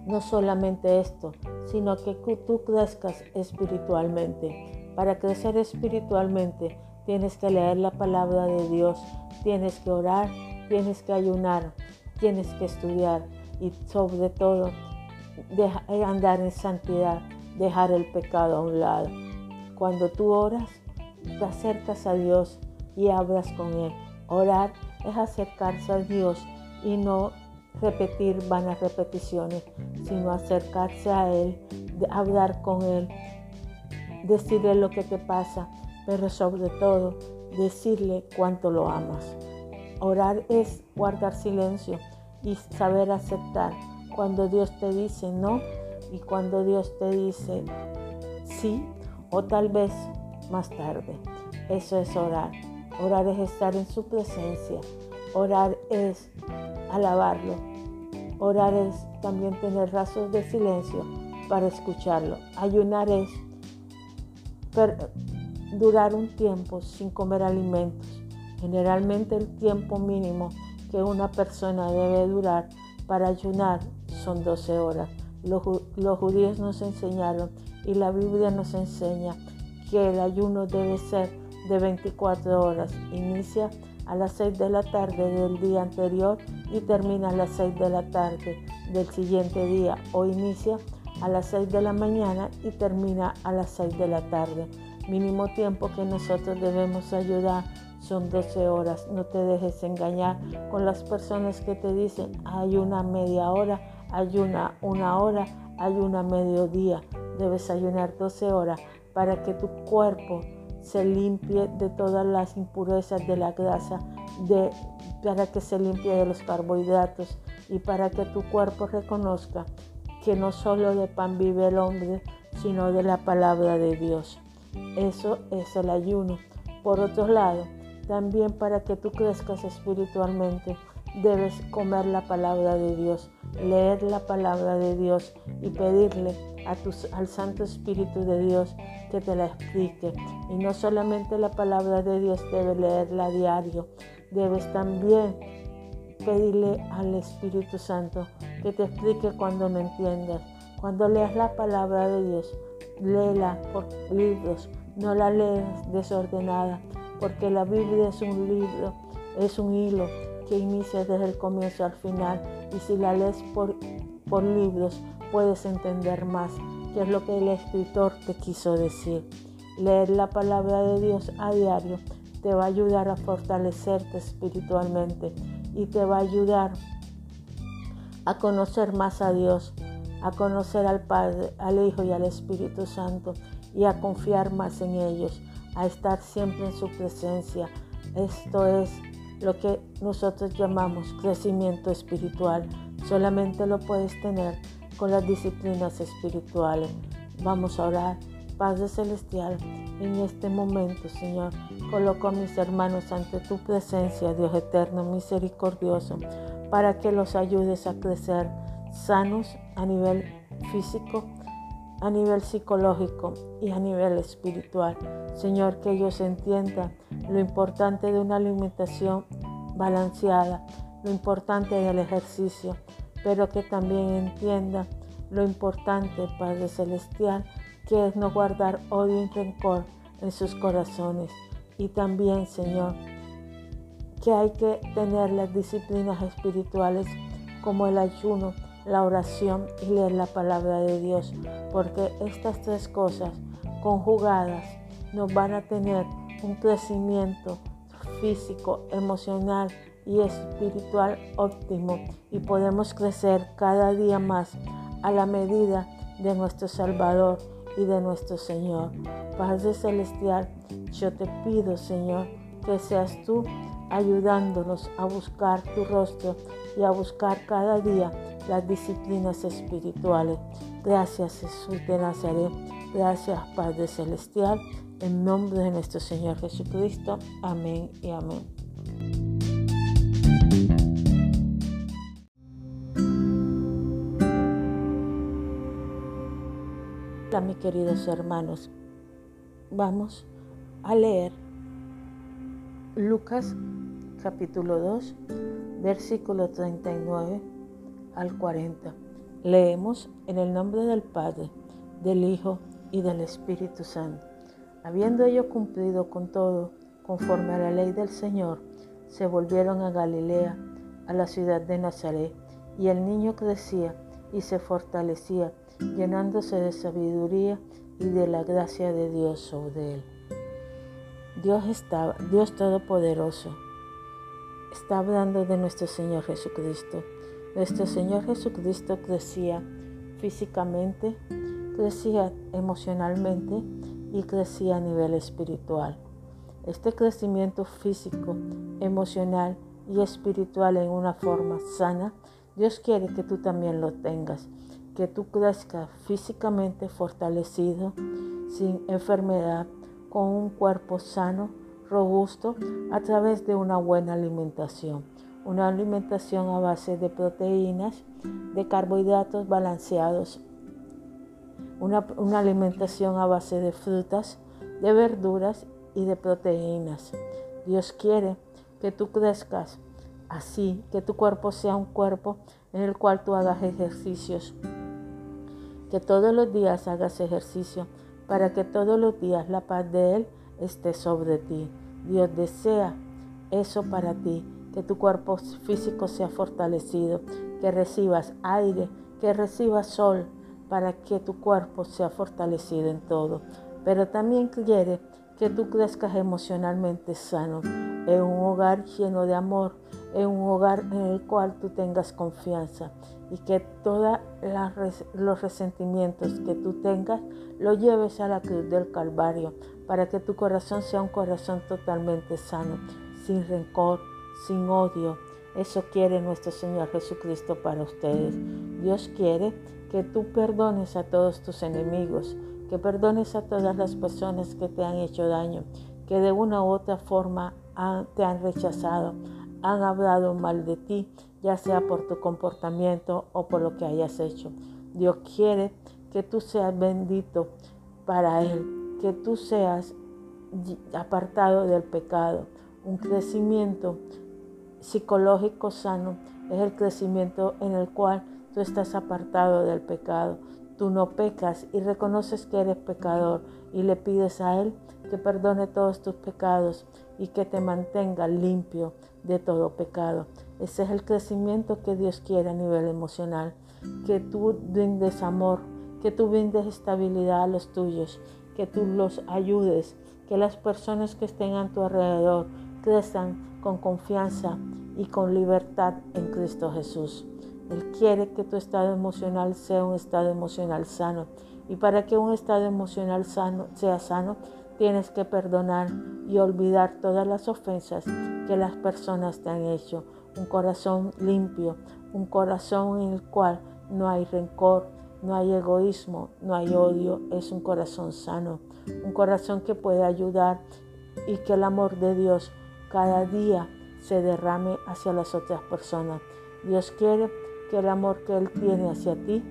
no solamente esto, sino que tú crezcas espiritualmente. Para crecer espiritualmente tienes que leer la palabra de Dios, tienes que orar, tienes que ayunar, tienes que estudiar y sobre todo dejar, andar en santidad, dejar el pecado a un lado. Cuando tú oras, te acercas a Dios y hablas con Él. Orar es acercarse a Dios y no repetir vanas repeticiones, sino acercarse a Él, hablar con Él, decirle lo que te pasa, pero sobre todo decirle cuánto lo amas. Orar es guardar silencio y saber aceptar cuando Dios te dice no y cuando Dios te dice sí, o tal vez más tarde. Eso es orar. Orar es estar en su presencia. Orar es alabarlo. Orar es también tener ratos de silencio para escucharlo. Ayunar es per- durar un tiempo sin comer alimentos. Generalmente el tiempo mínimo que una persona debe durar para ayunar son doce horas. Los, los judíos nos enseñaron y la Biblia nos enseña que el ayuno debe ser de veinticuatro horas. Inicia a las seis de la tarde del día anterior y termina a las seis de la tarde del siguiente día, o inicia a las seis de la mañana y termina a las seis de la tarde. Mínimo tiempo que nosotros debemos ayudar son doce horas. No te dejes engañar con las personas que te dicen ayuna media hora, ayuna una hora, ayuna mediodía. Debes ayunar doce horas para que tu cuerpo se limpie de todas las impurezas de la grasa, de, para que se limpie de los carbohidratos y para que tu cuerpo reconozca que no solo de pan vive el hombre, sino de la palabra de Dios. Eso es el ayuno. Por otro lado, también para que tú crezcas espiritualmente, debes comer la palabra de Dios, leer la palabra de Dios y pedirle a tu, al Santo Espíritu de Dios que te la explique. Y no solamente la palabra de Dios, debes leerla a diario, debes también pedirle al Espíritu Santo que te explique cuando no entiendas. Cuando leas la palabra de Dios, léela por libros, no la leas desordenada, porque la Biblia es un libro, es un hilo que inicia desde el comienzo al final, y si la lees por, por libros puedes entender más qué es lo que el escritor te quiso decir. Leer la palabra de Dios a diario te va a ayudar a fortalecerte espiritualmente y te va a ayudar a conocer más a Dios, a conocer al Padre, al Hijo y al Espíritu Santo, y a confiar más en ellos, a estar siempre en su presencia. Esto es lo que nosotros llamamos crecimiento espiritual. Solamente lo puedes tener con las disciplinas espirituales. Vamos a orar. Padre Celestial, en este momento, Señor, coloco a mis hermanos ante tu presencia, Dios eterno, misericordioso, para que los ayudes a crecer sanos a nivel físico, a nivel psicológico y a nivel espiritual. Señor, que ellos entiendan lo importante de una alimentación balanceada, lo importante del ejercicio, pero que también entiendan lo importante, Padre Celestial, que es no guardar odio y rencor en sus corazones. Y también, Señor, que hay que tener las disciplinas espirituales como el ayuno, la oración y leer la palabra de Dios, porque estas tres cosas conjugadas nos van a tener un crecimiento físico, emocional y espiritual óptimo, y podemos crecer cada día más a la medida de nuestro Salvador y de nuestro Señor. Padre Celestial, yo te pido, Señor, que seas tú ayudándonos a buscar tu rostro y a buscar cada día las disciplinas espirituales. Gracias, Jesús de Nazaret. Gracias, Padre Celestial. En nombre de nuestro Señor Jesucristo. Amén y amén. Hola, mis queridos hermanos. Vamos a leer Lucas capítulo dos, versículo treinta y nueve. Al cuarenta. Leemos en el nombre del Padre, del Hijo y del Espíritu Santo. Habiendo ellos cumplido con todo, conforme a la ley del Señor, se volvieron a Galilea, a la ciudad de Nazaret, y el niño crecía y se fortalecía, llenándose de sabiduría y de la gracia de Dios sobre él. Dios estaba, Dios Todopoderoso, está hablando de nuestro Señor Jesucristo. Nuestro Señor Jesucristo crecía físicamente, crecía emocionalmente y crecía a nivel espiritual. Este crecimiento físico, emocional y espiritual en una forma sana, Dios quiere que tú también lo tengas, que tú crezcas físicamente fortalecido, sin enfermedad, con un cuerpo sano, robusto, a través de una buena alimentación. Una alimentación a base de proteínas, de carbohidratos balanceados. Una, una alimentación a base de frutas, de verduras y de proteínas. Dios quiere que tú crezcas así, que tu cuerpo sea un cuerpo en el cual tú hagas ejercicios. Que todos los días hagas ejercicio para que todos los días la paz de Él esté sobre ti. Dios desea eso para ti, que tu cuerpo físico sea fortalecido, que recibas aire, que recibas sol, para que tu cuerpo sea fortalecido en todo. Pero también quiere que tú crezcas emocionalmente sano, en un hogar lleno de amor, en un hogar en el cual tú tengas confianza y que todos los resentimientos que tú tengas los lleves a la cruz del Calvario, para que tu corazón sea un corazón totalmente sano, sin rencor, sin odio. Eso quiere nuestro Señor Jesucristo para ustedes. Dios quiere que tú perdones a todos tus enemigos, que perdones a todas las personas que te han hecho daño, que de una u otra forma han, te han rechazado, han hablado mal de ti, ya sea por tu comportamiento o por lo que hayas hecho. Dios quiere que tú seas bendito para Él, que tú seas apartado del pecado. Un crecimiento psicológico sano es el crecimiento en el cual tú estás apartado del pecado. Tú no pecas y reconoces que eres pecador y le pides a Él que perdone todos tus pecados y que te mantenga limpio de todo pecado. Ese es el crecimiento que Dios quiere a nivel emocional, que tú brindes amor, que tú brindes estabilidad a los tuyos, que tú los ayudes, que las personas que estén a tu alrededor crezcan con confianza y con libertad en Cristo Jesús. Él quiere que tu estado emocional sea un estado emocional sano. Y para que un estado emocional sano sea sano, tienes que perdonar y olvidar todas las ofensas que las personas te han hecho. Un corazón limpio, un corazón en el cual no hay rencor, no hay egoísmo, no hay odio. Es un corazón sano, un corazón que puede ayudar y que el amor de Dios cada día se derrame hacia las otras personas. Dios quiere que el amor que Él tiene hacia ti,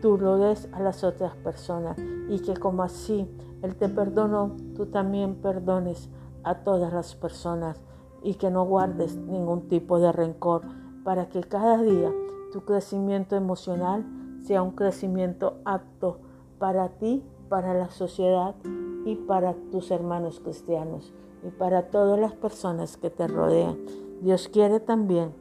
tú lo des a las otras personas y que como así Él te perdonó, tú también perdones a todas las personas y que no guardes ningún tipo de rencor, para que cada día tu crecimiento emocional sea un crecimiento apto para ti, para la sociedad y para tus hermanos cristianos y para todas las personas que te rodean. Dios quiere también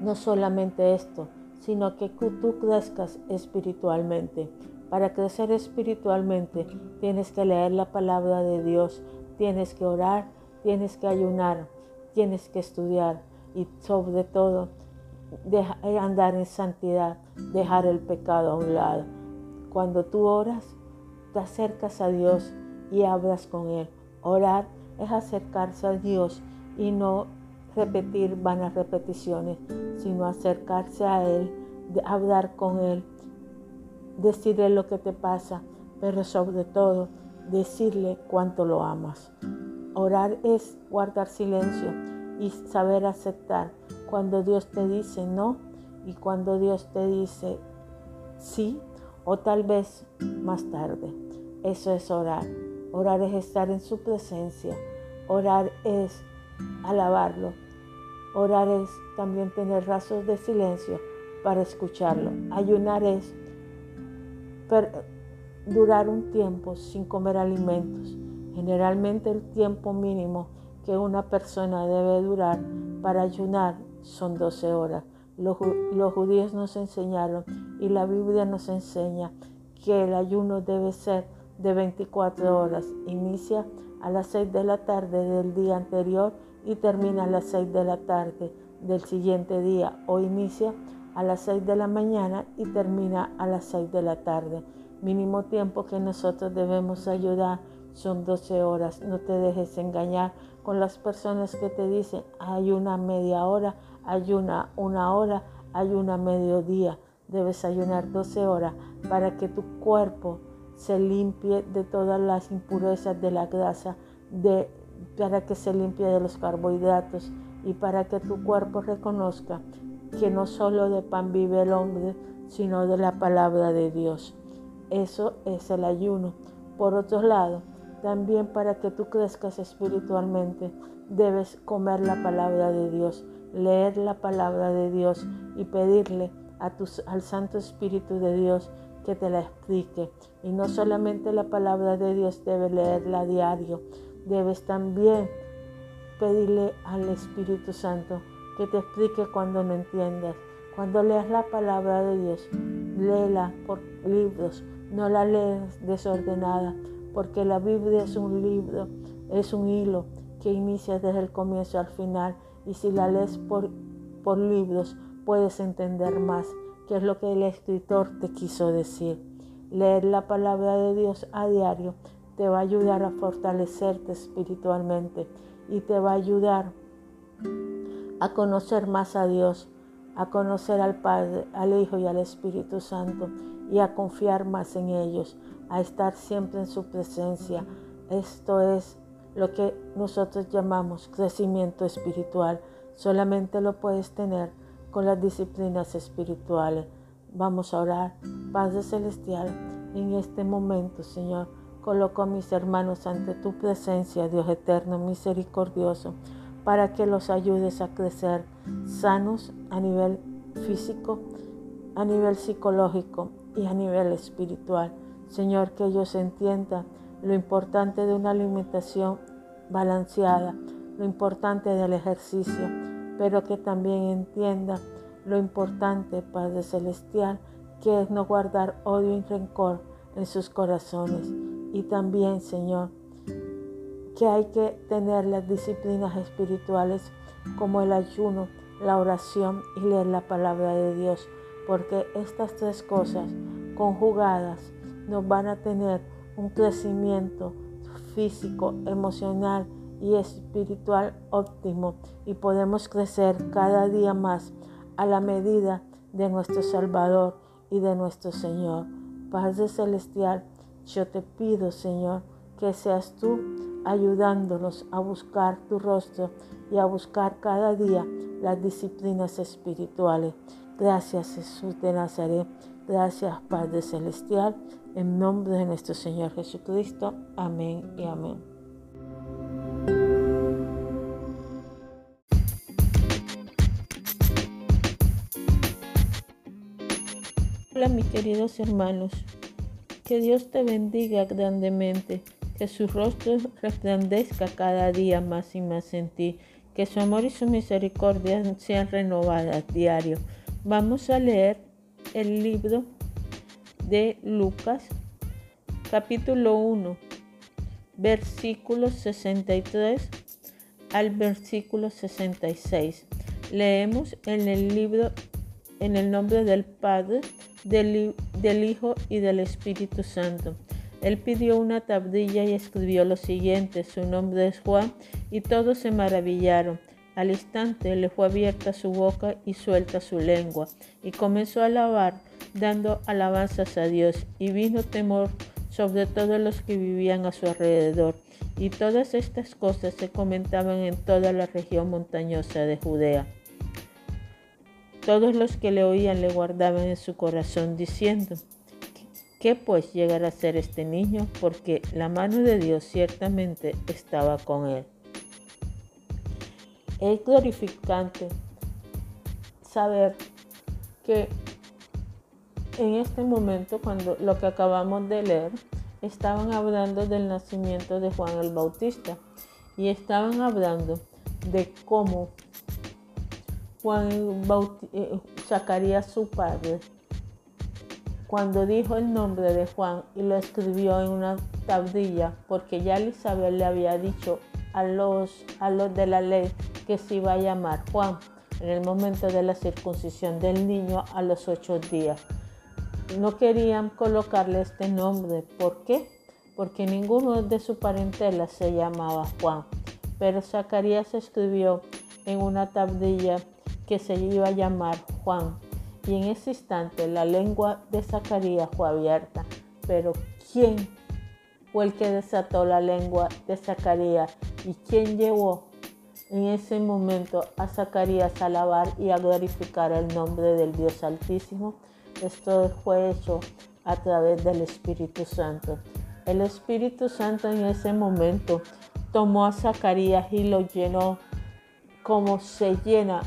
no solamente esto, sino que tú crezcas espiritualmente. Para crecer espiritualmente tienes que leer la palabra de Dios, tienes que orar, tienes que ayunar, tienes que estudiar y sobre todo andar en santidad, dejar el pecado a un lado. Cuando tú oras, te acercas a Dios y hablas con Él. Orar es acercarse a Dios y no repetir vanas repeticiones, sino acercarse a Él, hablar con Él, decirle lo que te pasa, pero sobre todo decirle cuánto lo amas. Orar es guardar silencio y saber aceptar cuando Dios te dice no y cuando Dios te dice sí o tal vez más tarde. Eso es orar. Orar es estar en su presencia. Orar es alabarlo. Orar es también tener ratos de silencio para escucharlo. Ayunar es per- durar un tiempo sin comer alimentos. Generalmente el tiempo mínimo que una persona debe durar para ayunar son doce horas. Los, los judíos nos enseñaron y la Biblia nos enseña que el ayuno debe ser de veinticuatro horas. Inicia a las seis de la tarde del día anterior y termina a las seis de la tarde del siguiente día, o inicia a las seis de la mañana y termina a las seis de la tarde. Mínimo tiempo que nosotros debemos ayudar son doce horas. No te dejes engañar con las personas que te dicen ayuna media hora, ayuna una hora, ayuna mediodía. Debes ayunar doce horas para que tu cuerpo se limpie de todas las impurezas de la grasa, de, para que se limpie de los carbohidratos y para que tu cuerpo reconozca que no solo de pan vive el hombre, sino de la palabra de Dios. Eso es el ayuno. Por otro lado, también para que tú crezcas espiritualmente, debes comer la palabra de Dios, leer la palabra de Dios y pedirle a tu, al Santo Espíritu de Dios que te la explique. Y no solamente la palabra de Dios, debes leerla a diario, debes también pedirle al Espíritu Santo que te explique cuando no entiendas. Cuando leas la palabra de Dios, léela por libros, no la leas desordenada, porque la Biblia es un libro, es un hilo que inicia desde el comienzo al final, y si la lees por, por libros puedes entender más qué es lo que el escritor te quiso decir. Leer la palabra de Dios a diario te va a ayudar a fortalecerte espiritualmente y te va a ayudar a conocer más a Dios, a conocer al Padre, al Hijo y al Espíritu Santo, y a confiar más en ellos, a estar siempre en su presencia. Esto es lo que nosotros llamamos crecimiento espiritual. Solamente lo puedes tener con las disciplinas espirituales. Vamos a orar. Padre Celestial, en este momento, Señor, coloco a mis hermanos ante tu presencia, Dios eterno, misericordioso, para que los ayudes a crecer sanos a nivel físico, a nivel psicológico y a nivel espiritual. Señor, que ellos entiendan lo importante de una alimentación balanceada, lo importante del ejercicio, pero que también entiendan lo importante, Padre Celestial, que es no guardar odio y rencor en sus corazones. Y también, Señor, que hay que tener las disciplinas espirituales como el ayuno, la oración y leer la palabra de Dios, porque estas tres cosas conjugadas nos van a tener un crecimiento físico, emocional y espiritual óptimo, y podemos crecer cada día más a la medida de nuestro Salvador y de nuestro Señor. Padre Celestial, yo te pido, Señor, que seas tú ayudándonos a buscar tu rostro y a buscar cada día las disciplinas espirituales. Gracias, Jesús de Nazaret. Gracias, Padre Celestial. En nombre de nuestro Señor Jesucristo. Amén y amén. Hola, mis queridos hermanos. Que Dios te bendiga grandemente. Que su rostro resplandezca cada día más y más en ti. Que su amor y su misericordia sean renovadas diario. Vamos a leer el libro de Lucas, capítulo uno, versículo sesenta y tres al versículo sesenta y seis. Leemos en el libro, en el nombre del Padre, del, del Hijo y del Espíritu Santo. Él pidió una tablilla y escribió lo siguiente: su nombre es Juan, y todos se maravillaron. Al instante le fue abierta su boca y suelta su lengua, y comenzó a alabar, dando alabanzas a Dios, y vino temor sobre todos los que vivían a su alrededor. Y todas estas cosas se comentaban en toda la región montañosa de Judea. Todos los que le oían le guardaban en su corazón, diciendo: ¿qué pues llegará a ser este niño? Porque la mano de Dios ciertamente estaba con él. Es glorificante saber que en este momento, cuando lo que acabamos de leer, estaban hablando del nacimiento de Juan el Bautista, y estaban hablando de cómo Juan el Bautista, Zacarías su padre, cuando dijo el nombre de Juan y lo escribió en una tablilla, porque ya Elizabeth le había dicho a los, a los de la ley que se iba a llamar Juan en el momento de la circuncisión del niño a los ocho días. No querían colocarle este nombre. ¿Por qué? Porque ninguno de su parentela se llamaba Juan. Pero Zacarías escribió en una tablilla que se iba a llamar Juan. Y en ese instante la lengua de Zacarías fue abierta. Pero ¿Quién fue el que desató la lengua de Zacarías? ¿Y quién llevó en ese momento a Zacarías a alabar y a glorificar el nombre del Dios Altísimo? Esto fue hecho a través del Espíritu Santo. El Espíritu Santo en ese momento tomó a Zacarías y lo llenó como se llena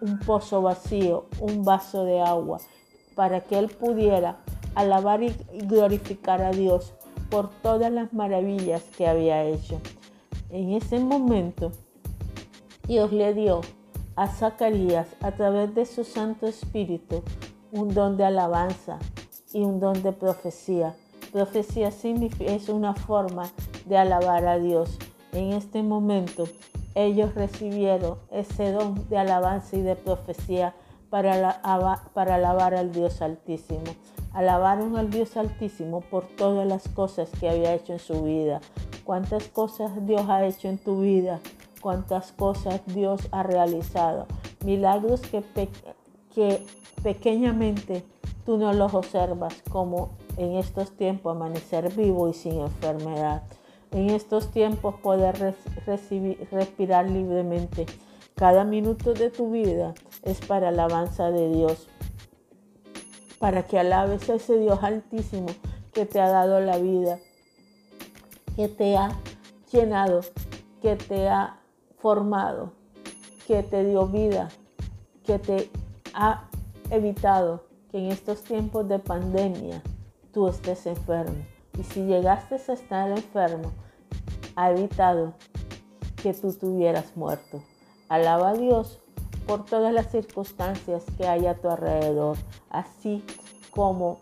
un pozo vacío, un vaso de agua, para que él pudiera alabar y glorificar a Dios por todas las maravillas que había hecho. En ese momento, Dios le dio a Zacarías, a través de su Santo Espíritu, un don de alabanza y un don de profecía. Profecía es una forma de alabar a Dios. En este momento, ellos recibieron ese don de alabanza y de profecía para, la, para alabar al Dios Altísimo. Alabaron al Dios Altísimo por todas las cosas que había hecho en su vida. ¿Cuántas cosas Dios ha hecho en tu vida? ¿Cuántas cosas Dios ha realizado? Milagros que, pe- que pequeñamente tú no los observas, como en estos tiempos amanecer vivo y sin enfermedad. En estos tiempos poder res, recibir, respirar libremente. Cada minuto de tu vida es para alabanza de Dios, para que alabes a ese Dios Altísimo que te ha dado la vida, que te ha llenado, que te ha formado, que te dio vida, que te ha evitado que en estos tiempos de pandemia tú estés enfermo. Y si llegaste a estar enfermo, ha evitado que tú tuvieras muerto. Alaba a Dios por todas las circunstancias que hay a tu alrededor, así como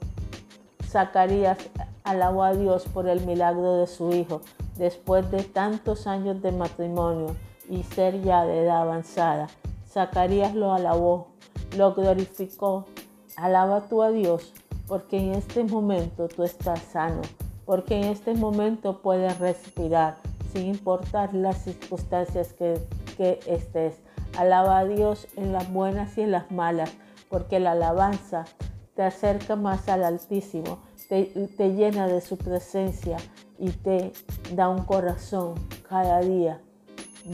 Zacarías alabó a Dios por el milagro de su hijo, después de tantos años de matrimonio y ser ya de edad avanzada. Zacarías lo alabó, lo glorificó. Alaba tú a Dios, porque en este momento tú estás sano, porque en este momento puedes respirar, sin importar las circunstancias que, que estés. Alaba a Dios en las buenas y en las malas, porque la alabanza te acerca más al Altísimo, te, te llena de su presencia y te da un corazón cada día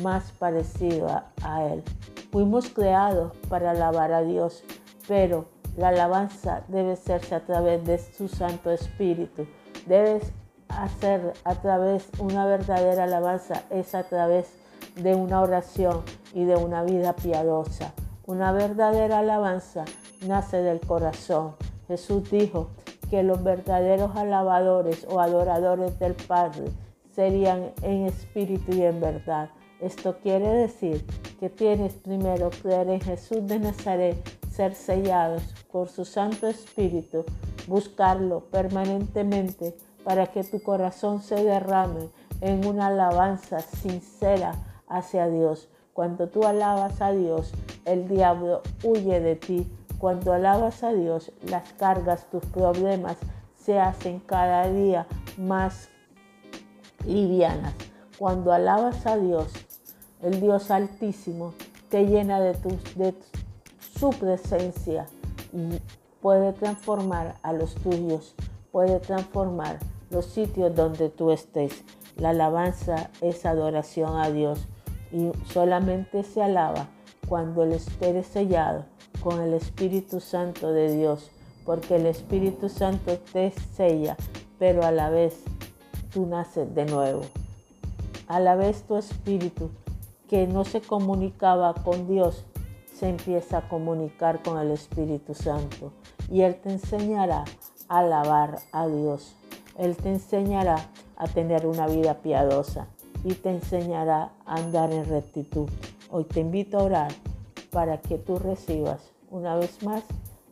más parecido a, a Él. Fuimos creados para alabar a Dios, pero la alabanza debe hacerse a través de su Santo Espíritu. Debes hacer a través una verdadera alabanza, es a través de una oración y de una vida piadosa. Una verdadera alabanza nace del corazón. Jesús dijo que los verdaderos alabadores o adoradores del Padre serían en espíritu y en verdad. Esto quiere decir que tienes primero que creer en Jesús de Nazaret, ser sellados por su Santo Espíritu, buscarlo permanentemente para que tu corazón se derrame en una alabanza sincera hacia Dios. Cuando tú alabas a Dios, el diablo huye de ti. Cuando alabas a Dios, las cargas, tus problemas se hacen cada día más livianas. Cuando alabas a Dios, el Dios Altísimo te llena de, tu, de su presencia y puede transformar a los tuyos, puede transformar los sitios donde tú estés. La alabanza es adoración a Dios y solamente se alaba cuando eres sellado con el Espíritu Santo de Dios, porque el Espíritu Santo te sella, pero a la vez tú naces de nuevo. A la vez tu espíritu, que no se comunicaba con Dios, se empieza a comunicar con el Espíritu Santo y Él te enseñará a alabar a Dios. Él te enseñará a tener una vida piadosa y te enseñará a andar en rectitud. Hoy te invito a orar para que tú recibas una vez más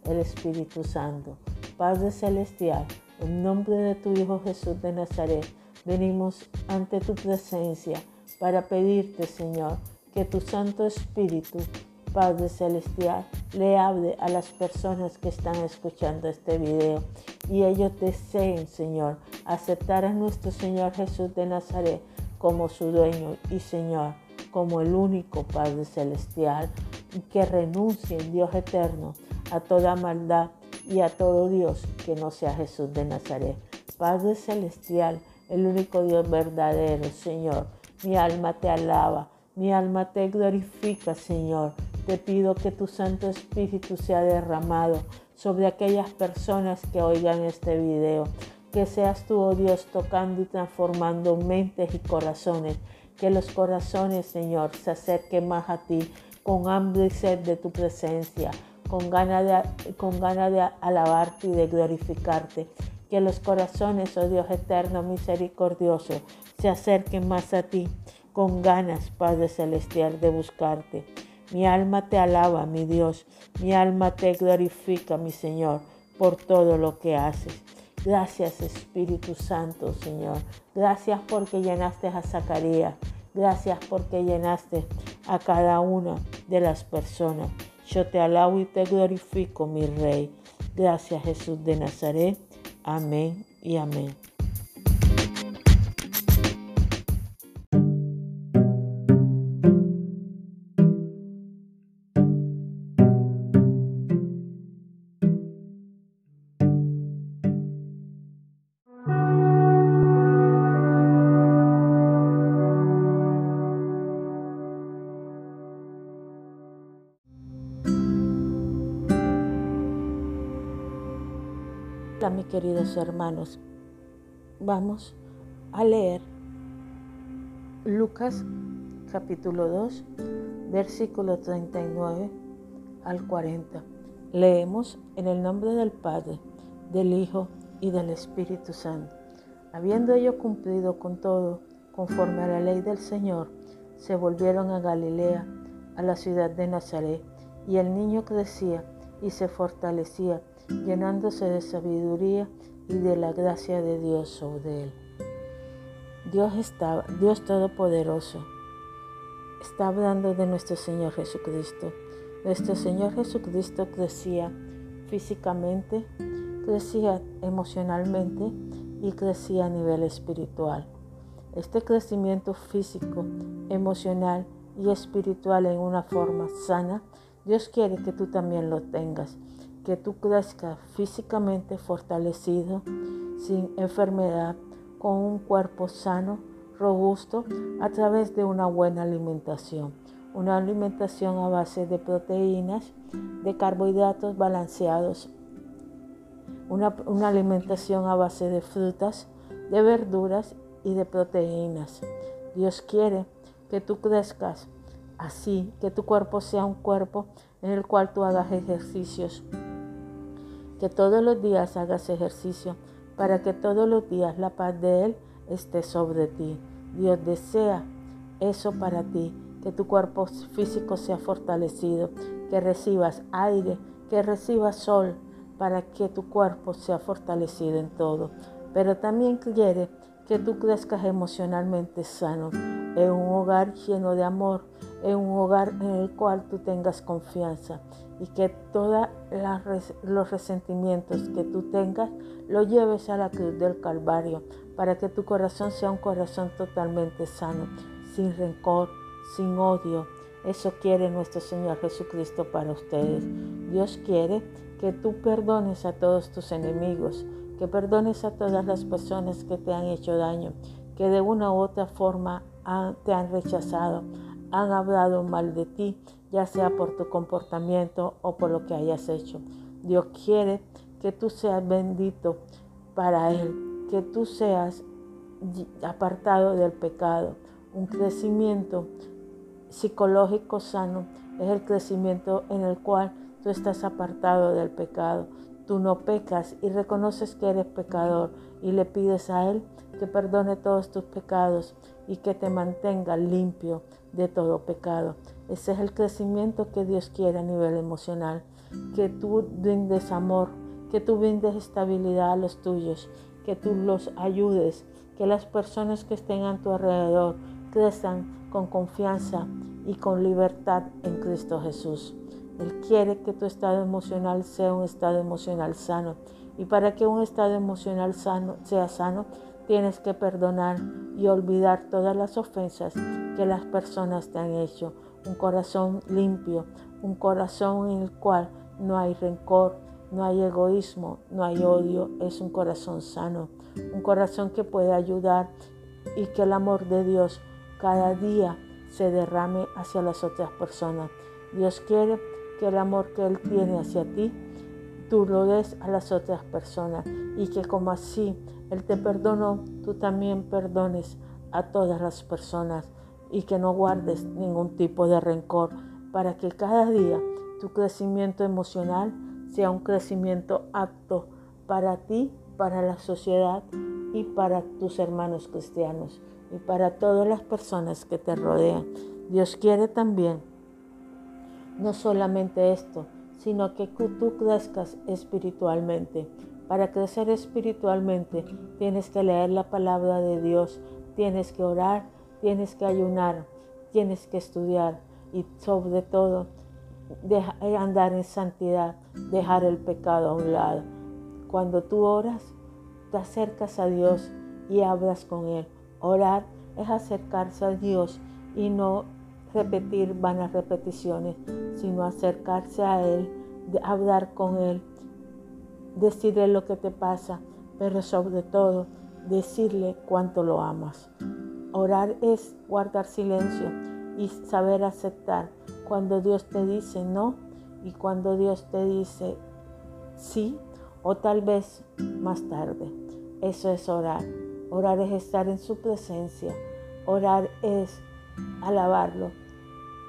el Espíritu Santo. Padre Celestial, en nombre de tu Hijo Jesús de Nazaret, venimos ante tu presencia para pedirte, Señor, que tu Santo Espíritu, Padre Celestial, le hable a las personas que están escuchando este video y ellos deseen, Señor, aceptar a nuestro Señor Jesús de Nazaret como su dueño y Señor, como el único Padre Celestial, y que renuncien, Dios eterno, a toda maldad y a todo Dios que no sea Jesús de Nazaret. Padre Celestial, el único Dios verdadero, Señor. Mi alma te alaba, mi alma te glorifica, Señor. Te pido que tu Santo Espíritu sea derramado sobre aquellas personas que oigan este video. Que seas tú, oh Dios, tocando y transformando mentes y corazones. Que los corazones, Señor, se acerquen más a ti con hambre y sed de tu presencia, con ganas de, con ganas de alabarte y de glorificarte. Que los corazones, oh Dios eterno, misericordioso, se acerquen más a ti con ganas, Padre Celestial, de buscarte. Mi alma te alaba, mi Dios, mi alma te glorifica, mi Señor, por todo lo que haces. Gracias, Espíritu Santo, Señor. Gracias porque llenaste a Zacarías. Gracias porque llenaste a cada una de las personas. Yo te alabo y te glorifico, mi Rey. Gracias, Jesús de Nazaret. Amén y amén. Mis queridos hermanos, vamos a leer Lucas capítulo dos, versículo treinta y nueve al cuarenta. Leemos en el nombre del Padre, del Hijo y del Espíritu Santo. Habiendo ellos cumplido con todo, conforme a la ley del Señor, se volvieron a Galilea, a la ciudad de Nazaret, y el niño crecía y se fortalecía, llenándose de sabiduría y de la gracia de Dios sobre él. Dios estaba, Dios Todopoderoso está hablando de nuestro Señor Jesucristo. Nuestro Señor Jesucristo crecía físicamente, crecía emocionalmente y crecía a nivel espiritual. Este crecimiento físico, emocional y espiritual en una forma sana, Dios quiere que tú también lo tengas. Que tú crezcas físicamente fortalecido, sin enfermedad, con un cuerpo sano, robusto, a través de una buena alimentación. Una alimentación a base de proteínas, de carbohidratos balanceados. Una, una alimentación a base de frutas, de verduras y de proteínas. Dios quiere que tú crezcas así, que tu cuerpo sea un cuerpo en el cual tú hagas ejercicios. Que todos los días hagas ejercicio para que todos los días la paz de Él esté sobre ti. Dios desea eso para ti, que tu cuerpo físico sea fortalecido, que recibas aire, que recibas sol, para que tu cuerpo sea fortalecido en todo. Pero también quiere que tú crezcas emocionalmente sano, en un hogar lleno de amor, en un hogar en el cual tú tengas confianza y que todos los resentimientos que tú tengas los lleves a la cruz del Calvario para que tu corazón sea un corazón totalmente sano, sin rencor, sin odio. Eso quiere nuestro Señor Jesucristo para ustedes. Dios quiere que tú perdones a todos tus enemigos, que perdones a todas las personas que te han hecho daño, que de una u otra forma han, te han rechazado, han hablado mal de ti, ya sea por tu comportamiento o por lo que hayas hecho. Dios quiere que tú seas bendito para Él, que tú seas apartado del pecado. Un crecimiento psicológico sano es el crecimiento en el cual tú estás apartado del pecado. Tú no pecas y reconoces que eres pecador y le pides a Él que perdone todos tus pecados y que te mantenga limpio de todo pecado. Ese es el crecimiento que Dios quiere a nivel emocional. Que tú brindes amor, que tú brindes estabilidad a los tuyos, que tú los ayudes, que las personas que estén a tu alrededor crezcan con confianza y con libertad en Cristo Jesús. Él quiere que tu estado emocional sea un estado emocional sano. Y para que un estado emocional sano sea sano, tienes que perdonar y olvidar todas las ofensas que las personas te han hecho. Un corazón limpio, un corazón en el cual no hay rencor, no hay egoísmo, no hay odio. Es un corazón sano, un corazón que pueda ayudar y que el amor de Dios cada día se derrame hacia las otras personas. Dios quiere que el amor que Él tiene hacia ti, tú lo des a las otras personas, y que como así Él te perdonó, tú también perdones a todas las personas y que no guardes ningún tipo de rencor, para que cada día tu crecimiento emocional sea un crecimiento apto para ti, para la sociedad y para tus hermanos cristianos y para todas las personas que te rodean. Dios quiere también no solamente esto, sino que tú crezcas espiritualmente. Para crecer espiritualmente tienes que leer la palabra de Dios, tienes que orar, tienes que ayunar, tienes que estudiar y sobre todo dejar andar en santidad, dejar el pecado a un lado. Cuando tú oras, te acercas a Dios y hablas con Él. Orar es acercarse a Dios y no repetir vanas repeticiones, sino acercarse a Él, hablar con Él, decirle lo que te pasa, pero sobre todo decirle cuánto lo amas. Orar es guardar silencio y saber aceptar cuando Dios te dice no y cuando Dios te dice sí, o tal vez más tarde. Eso es orar. Orar es estar en su presencia. Orar es alabarlo.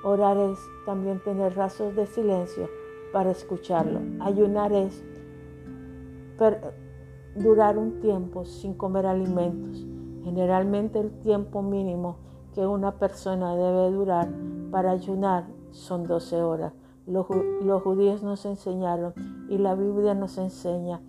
Orar es también tener ratos de silencio para escucharlo. Ayunar es per- durar un tiempo sin comer alimentos. Generalmente el tiempo mínimo que una persona debe durar para ayunar son doce horas. Los, los judíos nos enseñaron y la Biblia nos enseña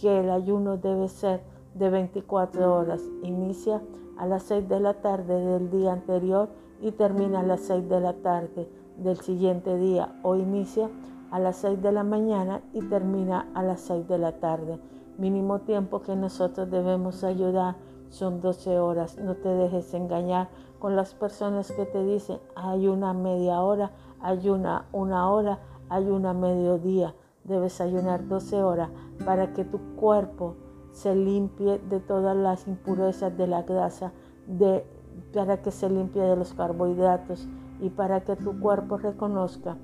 que el ayuno debe ser de veinticuatro horas. Inicia a las seis de la tarde del día anterior y termina a las seis de la tarde del siguiente día, o inicia a las seis de la mañana y termina a las seis de la tarde. Mínimo tiempo que nosotros debemos ayudar son doce horas. No te dejes engañar con las personas que te dicen ayuna media hora, ayuna una hora, ayuna mediodía. Debes ayunar doce horas para que tu cuerpo se limpie de todas las impurezas de la grasa, de, para que se limpie de los carbohidratos y para que tu cuerpo reconozca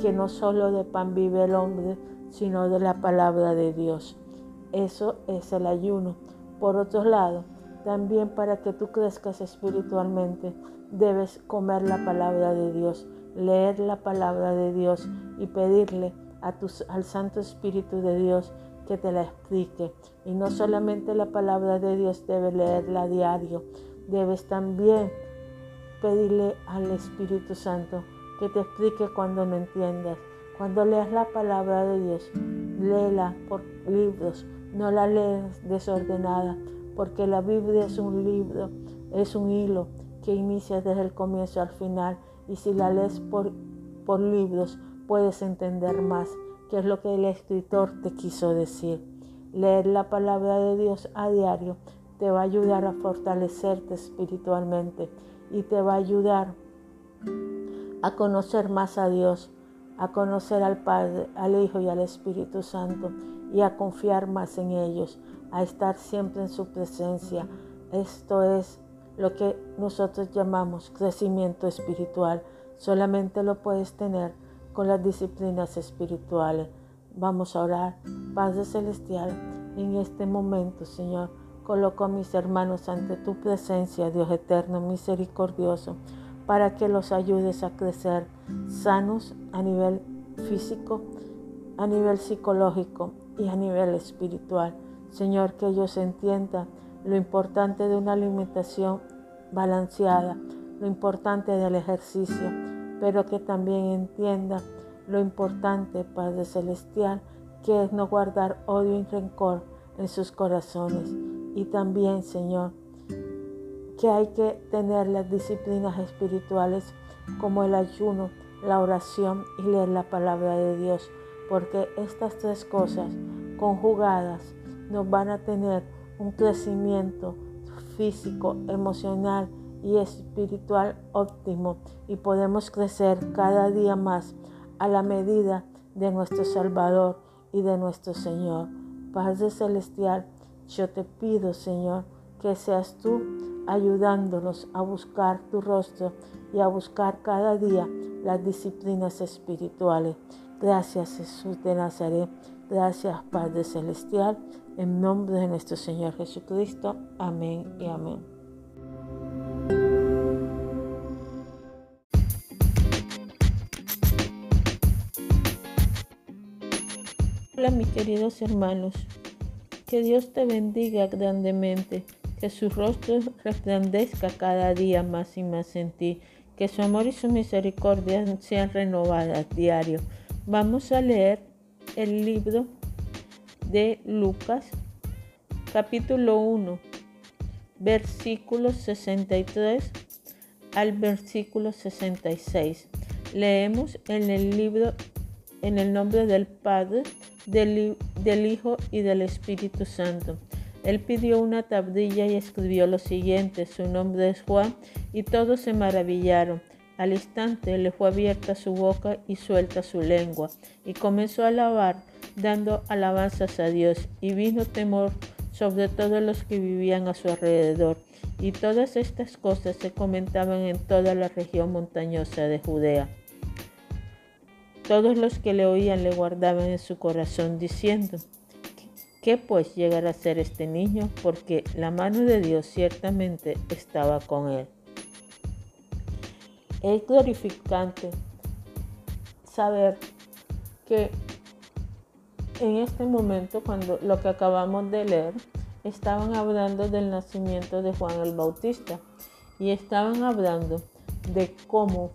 que no solo de pan vive el hombre, sino de la palabra de Dios. Eso es el ayuno. Por otro lado, también para que tú crezcas espiritualmente, debes comer la palabra de Dios, leer la palabra de Dios y pedirle a tu, al Santo Espíritu de Dios que te la explique. Y no solamente la palabra de Dios debes leerla a diario, debes también pedirle al Espíritu Santo que te explique cuando no entiendas. Cuando leas la palabra de Dios, léela por libros, no la leas desordenada, porque la Biblia es un libro, es un hilo que inicia desde el comienzo al final, y si la lees por, por libros puedes entender más qué es lo que el escritor te quiso decir. Leer la palabra de Dios a diario te va a ayudar a fortalecerte espiritualmente y te va a ayudar a conocer más a Dios, a conocer al Padre, al Hijo y al Espíritu Santo, y a confiar más en ellos, a estar siempre en su presencia. Esto es lo que nosotros llamamos crecimiento espiritual. Solamente lo puedes tener con las disciplinas espirituales. Vamos a orar. Padre Celestial, en este momento, Señor, coloco a mis hermanos ante tu presencia, Dios eterno, misericordioso, para que los ayudes a crecer sanos a nivel físico, a nivel psicológico y a nivel espiritual. Señor, que ellos entiendan lo importante de una alimentación balanceada, lo importante del ejercicio, pero que también entiendan lo importante, Padre Celestial, que es no guardar odio y rencor en sus corazones. Y también, Señor, que hay que tener las disciplinas espirituales como el ayuno, la oración y leer la palabra de Dios, porque estas tres cosas conjugadas nos van a tener un crecimiento físico, emocional y espiritual óptimo, y podemos crecer cada día más a la medida de nuestro Salvador y de nuestro Señor. Padre Celestial, Yo te pido, Señor, que seas tú ayudándonos a buscar tu rostro y a buscar cada día las disciplinas espirituales. Gracias, Jesús de Nazaret. Gracias, Padre Celestial. En nombre de nuestro Señor Jesucristo. Amén y amén. Hola, mis queridos hermanos. Que Dios te bendiga grandemente. Que su rostro resplandezca cada día más y más en ti. Que su amor y su misericordia sean renovadas diario. Vamos a leer el libro de Lucas, capítulo uno, versículos sesenta y tres al versículo sesenta y seis. Leemos en el libro, en el nombre del Padre, del, del Hijo y del Espíritu Santo. Él pidió una tablilla y escribió lo siguiente: su nombre es Juan, y todos se maravillaron. Al instante le fue abierta su boca y suelta su lengua, y comenzó a alabar, dando alabanzas a Dios, y vino temor sobre todos los que vivían a su alrededor. Y todas estas cosas se comentaban en toda la región montañosa de Judea. Todos los que le oían le guardaban en su corazón, diciendo: ¿qué pues llegará a ser este niño? Porque la mano de Dios ciertamente estaba con él. Es glorificante saber que en este momento, cuando lo que acabamos de leer, estaban hablando del nacimiento de Juan el Bautista, y estaban hablando de cómo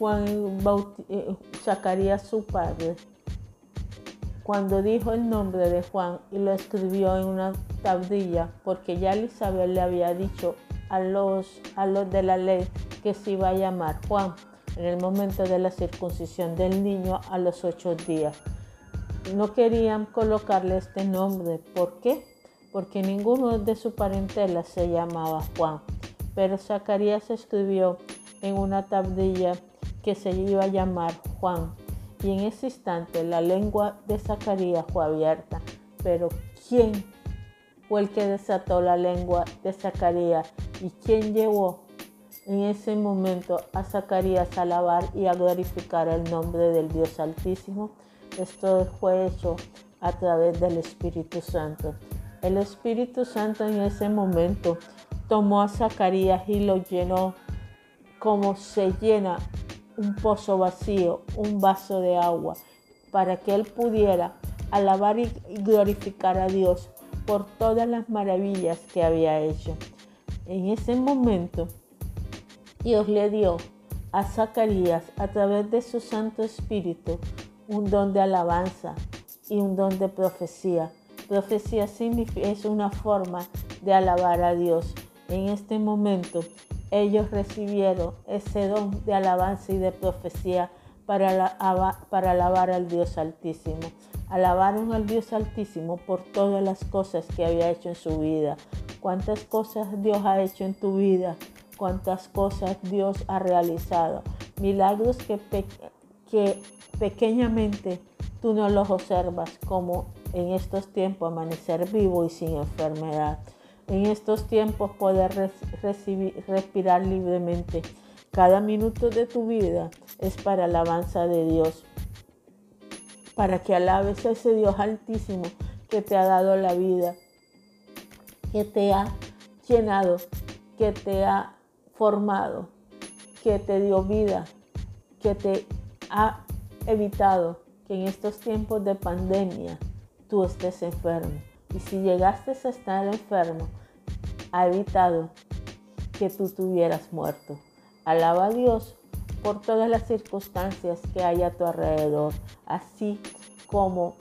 Juan Bautista, Zacarías su padre, cuando dijo el nombre de Juan y lo escribió en una tablilla, porque ya Elizabeth le había dicho a los, a los de la ley que se iba a llamar Juan en el momento de la circuncisión del niño a los ocho días. No querían colocarle este nombre. ¿Por qué? Porque ninguno de su parentela se llamaba Juan. Pero Zacarías escribió en una tablilla que se iba a llamar Juan. Y en ese instante la lengua de Zacarías fue abierta. Pero ¿quién fue el que desató la lengua de Zacarías? ¿Y quién llevó en ese momento a Zacarías a alabar y a glorificar el nombre del Dios Altísimo? Esto fue hecho a través del Espíritu Santo. El Espíritu Santo en ese momento tomó a Zacarías y lo llenó como se llena un pozo vacío, un vaso de agua, para que él pudiera alabar y glorificar a Dios por todas las maravillas que había hecho. En ese momento, Dios le dio a Zacarías, a través de su Santo Espíritu, un don de alabanza y un don de profecía. Profecía es una forma de alabar a Dios. En este momento, ellos recibieron ese don de alabanza y de profecía para, la, para alabar al Dios Altísimo. Alabaron al Dios Altísimo por todas las cosas que había hecho en su vida. ¿Cuántas cosas Dios ha hecho en tu vida? ¿Cuántas cosas Dios ha realizado? Milagros que, pe- que pequeñamente tú no los observas, como en estos tiempos amanecer vivo y sin enfermedad. En estos tiempos poder res, recibir, respirar libremente. Cada minuto de tu vida es para alabanza de Dios, para que alabes a ese Dios Altísimo que te ha dado la vida, que te ha llenado, que te ha formado, que te dio vida, que te ha evitado que en estos tiempos de pandemia tú estés enfermo. Y si llegaste a estar enfermo, ha evitado que tú tuvieras muerto. Alaba a Dios por todas las circunstancias que hay a tu alrededor. Así como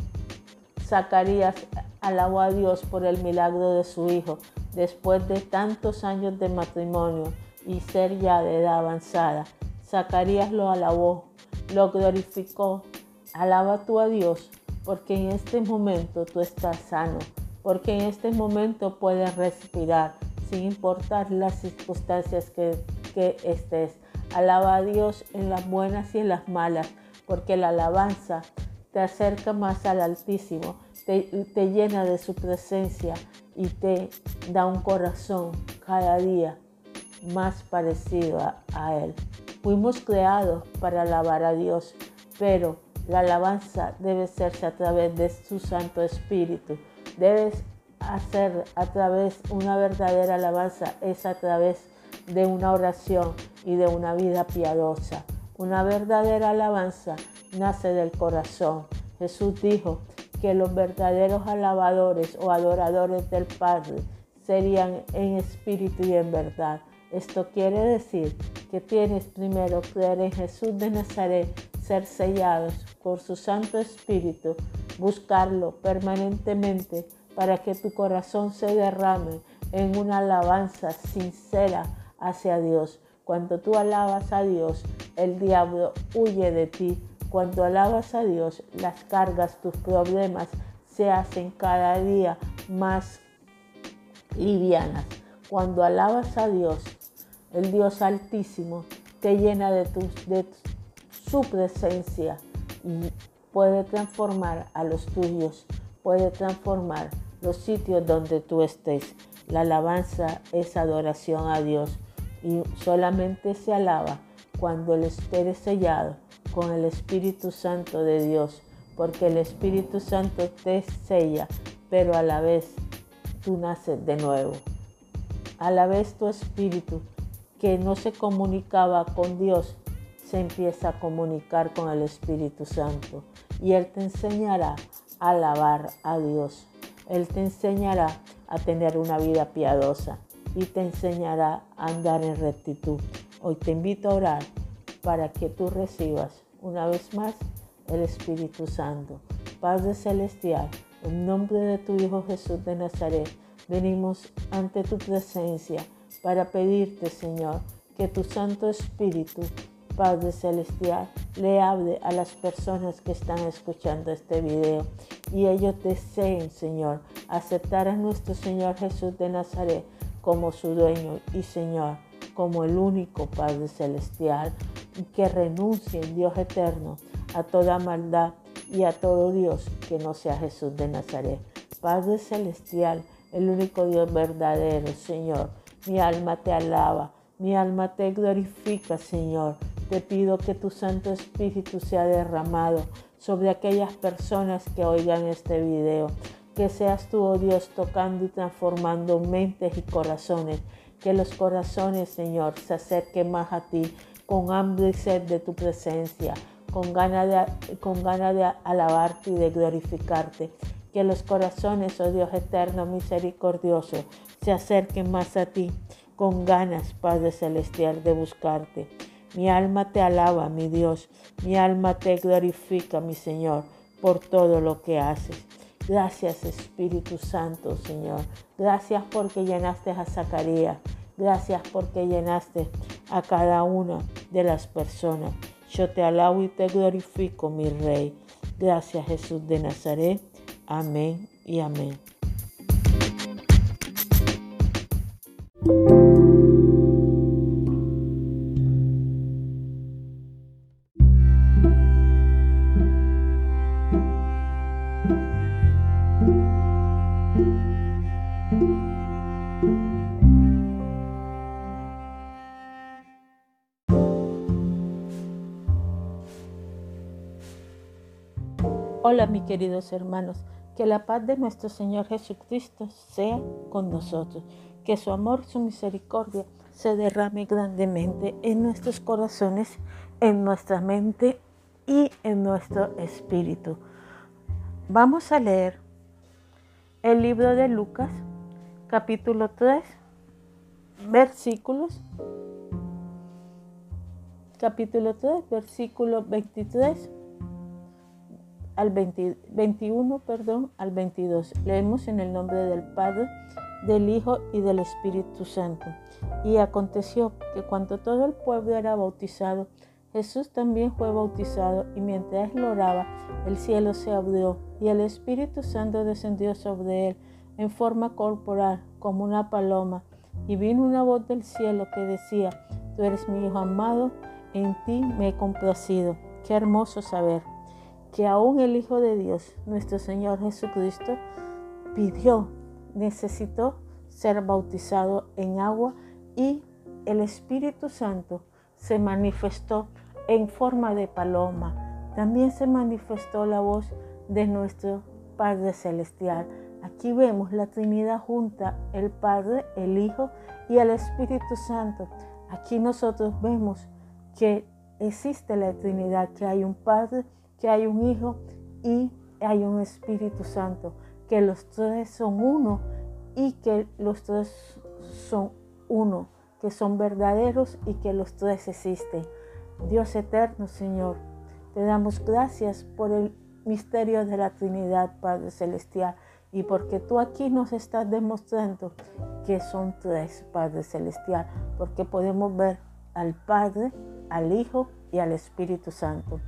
Zacarías alabó a Dios por el milagro de su hijo, después de tantos años de matrimonio y ser ya de edad avanzada. Zacarías lo alabó, lo glorificó. Alaba tú a Dios, porque en este momento tú estás sano, porque en este momento puedes respirar, sin importar las circunstancias que, que estés. Alaba a Dios en las buenas y en las malas, porque la alabanza te acerca más al Altísimo te, te llena de su presencia y te da un corazón cada día más parecido a, a Él. Fuimos creados para alabar a Dios, pero la alabanza debe hacerse a través de su Santo Espíritu. Debes hacer a través una verdadera alabanza, es a través de una oración y de una vida piadosa. Una verdadera alabanza nace del corazón. Jesús dijo que los verdaderos alabadores o adoradores del Padre serían en espíritu y en verdad. Esto quiere decir que tienes primero que creer en Jesús de Nazaret, ser sellados por su Santo Espíritu, buscarlo permanentemente para que tu corazón se derrame en una alabanza sincera hacia Dios. Cuando tú alabas a Dios, el diablo huye de ti. Cuando alabas a Dios, las cargas, tus problemas se hacen cada día más livianas. Cuando alabas a Dios, el Dios Altísimo te llena de, tu, de su presencia y puede transformar a los tuyos, puede transformar los sitios donde tú estés. La alabanza es adoración a Dios y solamente se alaba cuando el estés sellado con el Espíritu Santo de Dios, porque el Espíritu Santo te sella, pero a la vez tú naces de nuevo. A la vez tu espíritu, que no se comunicaba con Dios, se empieza a comunicar con el Espíritu Santo y Él te enseñará a alabar a Dios. Él te enseñará a tener una vida piadosa y te enseñará a andar en rectitud. Hoy te invito a orar para que tú recibas una vez más el Espíritu Santo. Padre Celestial, en nombre de tu Hijo Jesús de Nazaret, venimos ante tu presencia para pedirte, Señor, que tu Santo Espíritu, Padre Celestial, le hable a las personas que están escuchando este video y ellos deseen, Señor, aceptar a nuestro Señor Jesús de Nazaret como su dueño y Señor, como el único Padre Celestial, y que renuncien, Dios eterno, a toda maldad y a todo Dios que no sea Jesús de Nazaret. Padre Celestial, el único Dios verdadero, Señor, mi alma te alaba, mi alma te glorifica, Señor. Te pido que tu Santo Espíritu sea derramado sobre aquellas personas que oigan este video. Que seas tú, oh Dios, tocando y transformando mentes y corazones. Que los corazones, Señor, se acerquen más a ti, con hambre y sed de tu presencia, con ganas de, con ganas de alabarte y de glorificarte. Que los corazones, oh Dios eterno, misericordioso, se acerquen más a ti, con ganas, Padre Celestial, de buscarte. Mi alma te alaba, mi Dios, mi alma te glorifica, mi Señor, por todo lo que haces. Gracias, Espíritu Santo, Señor. Gracias porque llenaste a Zacarías. Gracias porque llenaste a cada una de las personas. Yo te alabo y te glorifico, mi Rey. Gracias, Jesús de Nazaret. Amén y amén. Hola, mis queridos hermanos, que la paz de nuestro Señor Jesucristo sea con nosotros, que su amor, su misericordia se derrame grandemente en nuestros corazones, en nuestra mente y en nuestro espíritu. Vamos a leer el libro de Lucas, capítulo tres, versículos, capítulo tres, versículo veintitrés. Al veinte, veintiuno, perdón, al veintidós. Leemos en el nombre del Padre, del Hijo y del Espíritu Santo. Y aconteció que cuando todo el pueblo era bautizado, Jesús también fue bautizado, y mientras él oraba, el cielo se abrió y el Espíritu Santo descendió sobre él en forma corporal como una paloma. Y vino una voz del cielo que decía: Tú eres mi Hijo amado, en ti me he complacido. Qué hermoso saber que aún el Hijo de Dios, nuestro Señor Jesucristo, pidió, necesitó ser bautizado en agua, y el Espíritu Santo se manifestó en forma de paloma. También se manifestó la voz de nuestro Padre Celestial. Aquí vemos la Trinidad junta, el Padre, el Hijo y el Espíritu Santo. Aquí nosotros vemos que existe la Trinidad, que hay un Padre, que hay un Hijo y hay un Espíritu Santo, que los tres son uno y que los tres son uno, que son verdaderos y que los tres existen. Dios eterno, Señor, te damos gracias por el misterio de la Trinidad, Padre Celestial, y porque tú aquí nos estás demostrando que son tres, Padre Celestial, porque podemos ver al Padre, al Hijo y al Espíritu Santo.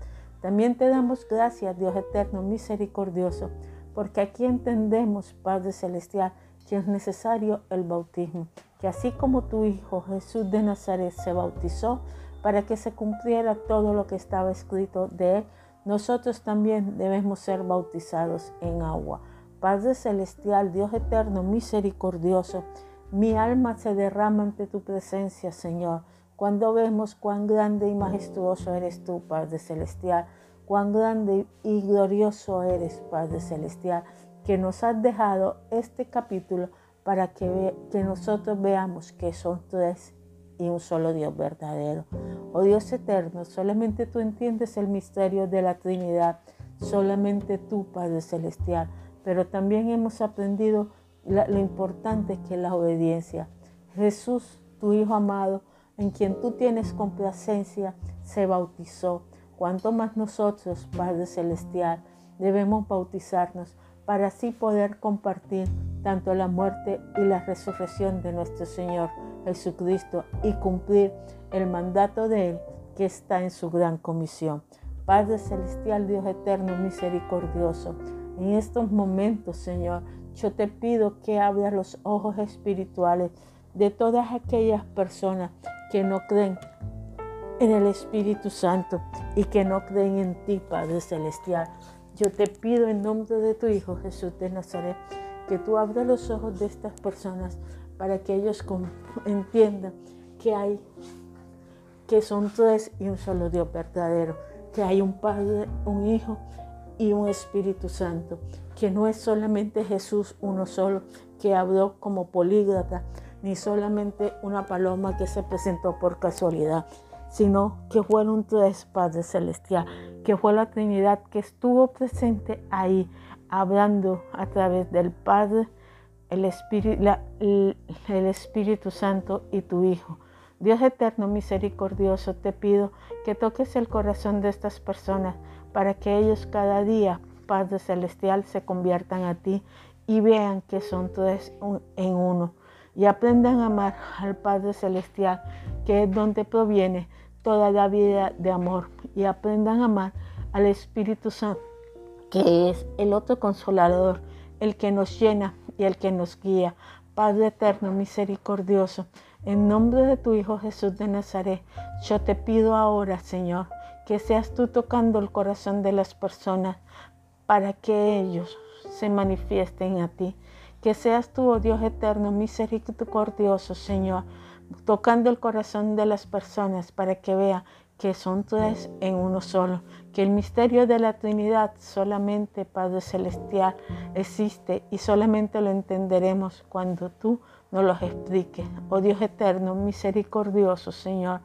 También te damos gracias, Dios eterno, misericordioso, porque aquí entendemos, Padre Celestial, que es necesario el bautismo, que así como tu Hijo Jesús de Nazaret se bautizó para que se cumpliera todo lo que estaba escrito de él, nosotros también debemos ser bautizados en agua. Padre Celestial, Dios eterno, misericordioso, mi alma se derrama ante tu presencia, Señor, cuando vemos cuán grande y majestuoso eres tú, Padre Celestial, cuán grande y glorioso eres, Padre Celestial, que nos has dejado este capítulo para que, ve, que nosotros veamos que son tres y un solo Dios verdadero. Oh Dios eterno, solamente tú entiendes el misterio de la Trinidad, solamente tú, Padre Celestial, pero también hemos aprendido la, lo importante que es la obediencia. Jesús, tu Hijo amado, en quien tú tienes complacencia, se bautizó. Cuanto más nosotros, Padre Celestial, debemos bautizarnos para así poder compartir tanto la muerte y la resurrección de nuestro Señor Jesucristo y cumplir el mandato de Él que está en su gran comisión. Padre Celestial, Dios eterno, misericordioso, en estos momentos, Señor, yo te pido que abras los ojos espirituales de todas aquellas personas que no creen en el Espíritu Santo y que no creen en ti, Padre Celestial. Yo te pido en nombre de tu Hijo Jesús de Nazaret que tú abras los ojos de estas personas para que ellos entiendan que hay, que son tres y un solo Dios verdadero, que hay un Padre, un Hijo y un Espíritu Santo, que no es solamente Jesús uno solo que habló como políglota, ni solamente una paloma que se presentó por casualidad, sino que fueron tres, Padre Celestial, que fue la Trinidad que estuvo presente ahí, hablando a través del Padre, el Espíritu, la, el, el Espíritu Santo y tu Hijo. Dios eterno, misericordioso, te pido que toques el corazón de estas personas para que ellos cada día, Padre Celestial, se conviertan a ti y vean que son tres en uno, y aprendan a amar al Padre Celestial, que es donde proviene toda la vida de amor, y aprendan a amar al Espíritu Santo, que es el otro consolador, el que nos llena y el que nos guía. Padre eterno, misericordioso, en nombre de tu Hijo Jesús de Nazaret, yo te pido ahora, Señor, que seas tú tocando el corazón de las personas para que ellos se manifiesten a ti. Que seas tú, oh Dios eterno, misericordioso, Señor, tocando el corazón de las personas para que vean que son tres en uno solo, que el misterio de la Trinidad solamente, Padre Celestial, existe y solamente lo entenderemos cuando tú nos lo expliques. Oh Dios eterno, misericordioso, Señor,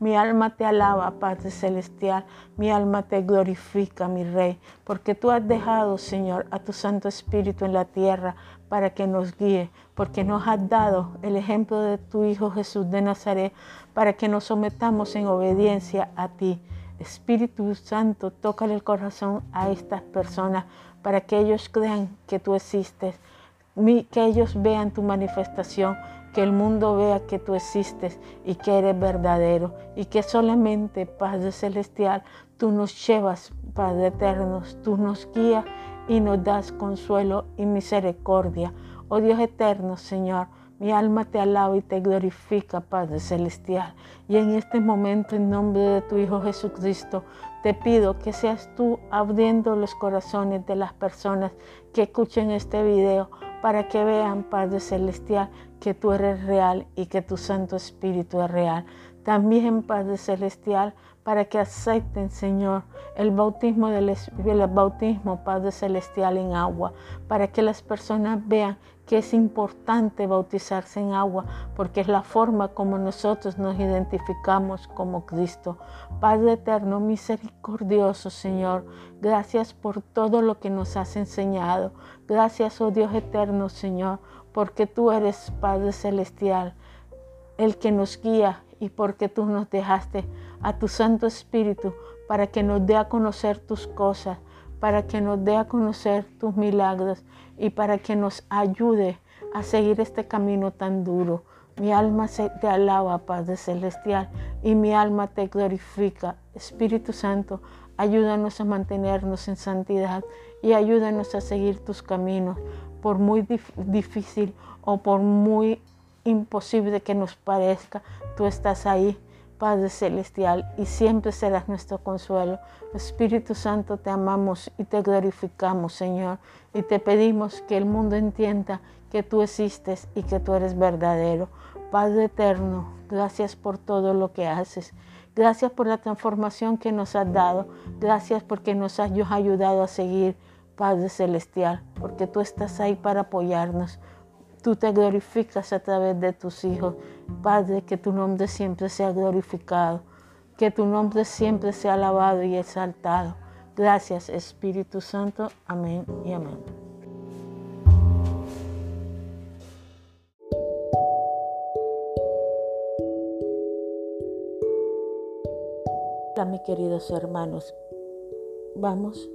mi alma te alaba, Padre Celestial, mi alma te glorifica, mi Rey, porque tú has dejado, Señor, a tu Santo Espíritu en la tierra para que nos guíe, porque nos has dado el ejemplo de tu Hijo Jesús de Nazaret, para que nos sometamos en obediencia a ti. Espíritu Santo, tócale el corazón a estas personas para que ellos crean que tú existes, que ellos vean tu manifestación, que el mundo vea que tú existes y que eres verdadero, y que solamente, Padre Celestial, tú nos llevas, Padre eterno, tú nos guías y nos das consuelo y misericordia. Oh Dios eterno, Señor, Mi alma te alaba y te glorifica, Padre Celestial. Y en este momento, en nombre de tu Hijo Jesucristo, te pido que seas tú abriendo los corazones de las personas que escuchen este video para que vean, Padre Celestial, que tú eres real y que tu Santo Espíritu es real. También, Padre Celestial, para que acepten, Señor, el bautismo, del, el bautismo, Padre Celestial, en agua, para que las personas vean que es importante bautizarse en agua, porque es la forma como nosotros nos identificamos como Cristo. Padre eterno, misericordioso, Señor, gracias por todo lo que nos has enseñado. Gracias, oh Dios eterno, Señor, porque tú eres, Padre Celestial, el que nos guía, y porque tú nos dejaste a tu Santo Espíritu para que nos dé a conocer tus cosas, para que nos dé a conocer tus milagros y para que nos ayude a seguir este camino tan duro. Mi alma te alaba, Padre Celestial, y mi alma te glorifica. Espíritu Santo, ayúdanos a mantenernos en santidad y ayúdanos a seguir tus caminos, por muy dif- difícil o por muy imposible que nos parezca, tú estás ahí, Padre Celestial, y siempre serás nuestro consuelo. Espíritu Santo, te amamos y te glorificamos, Señor, y te pedimos que el mundo entienda que tú existes y que tú eres verdadero. Padre eterno, gracias por todo lo que haces. Gracias por la transformación que nos has dado. Gracias porque nos has ayudado a seguir, Padre Celestial, porque tú estás ahí para apoyarnos. Tú te glorificas a través de tus hijos. Padre, que tu nombre siempre sea glorificado, que tu nombre siempre sea alabado y exaltado. Gracias, Espíritu Santo. Amén y amén. Hola, mis queridos hermanos. Vamos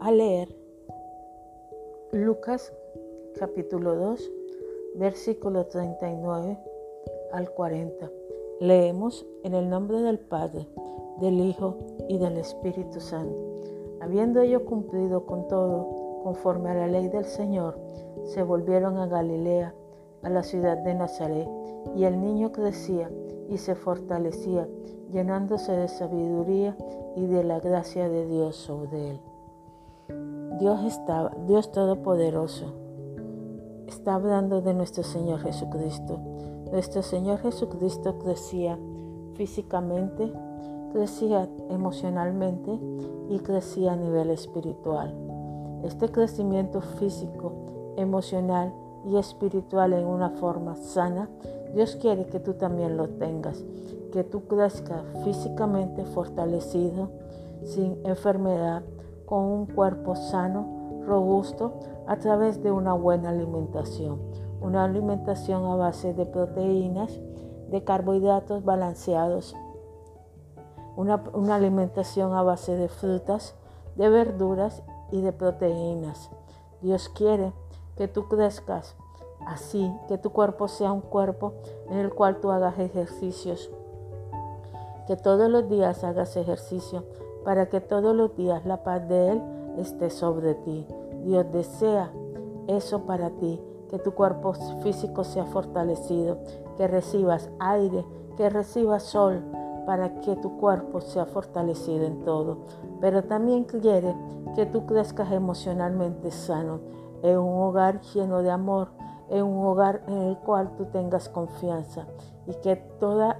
a leer Lucas capítulo dos. Versículo treinta y nueve al cuarenta. Leemos en el nombre del Padre, del Hijo y del Espíritu Santo. Habiendo ellos cumplido con todo, conforme a la ley del Señor, se volvieron a Galilea, a la ciudad de Nazaret, y el niño crecía y se fortalecía, llenándose de sabiduría y de la gracia de Dios sobre él. Dios estaba, Dios Todopoderoso, está hablando de nuestro Señor Jesucristo. Nuestro Señor Jesucristo crecía físicamente, crecía emocionalmente y crecía a nivel espiritual. Este crecimiento físico, emocional y espiritual en una forma sana, Dios quiere que tú también lo tengas, que tú crezcas físicamente fortalecido, sin enfermedad, con un cuerpo sano, robusto, a través de una buena alimentación, una alimentación a base de proteínas, de carbohidratos balanceados, una, una alimentación a base de frutas, de verduras y de proteínas. Dios quiere que tú crezcas así, que tu cuerpo sea un cuerpo en el cual tú hagas ejercicios, que todos los días hagas ejercicio, para que todos los días la paz de Él esté sobre ti. Dios desea eso para ti, que tu cuerpo físico sea fortalecido, que recibas aire, que recibas sol, para que tu cuerpo sea fortalecido en todo. Pero también quiere que tú crezcas emocionalmente sano, en un hogar lleno de amor, en un hogar en el cual tú tengas confianza y que todos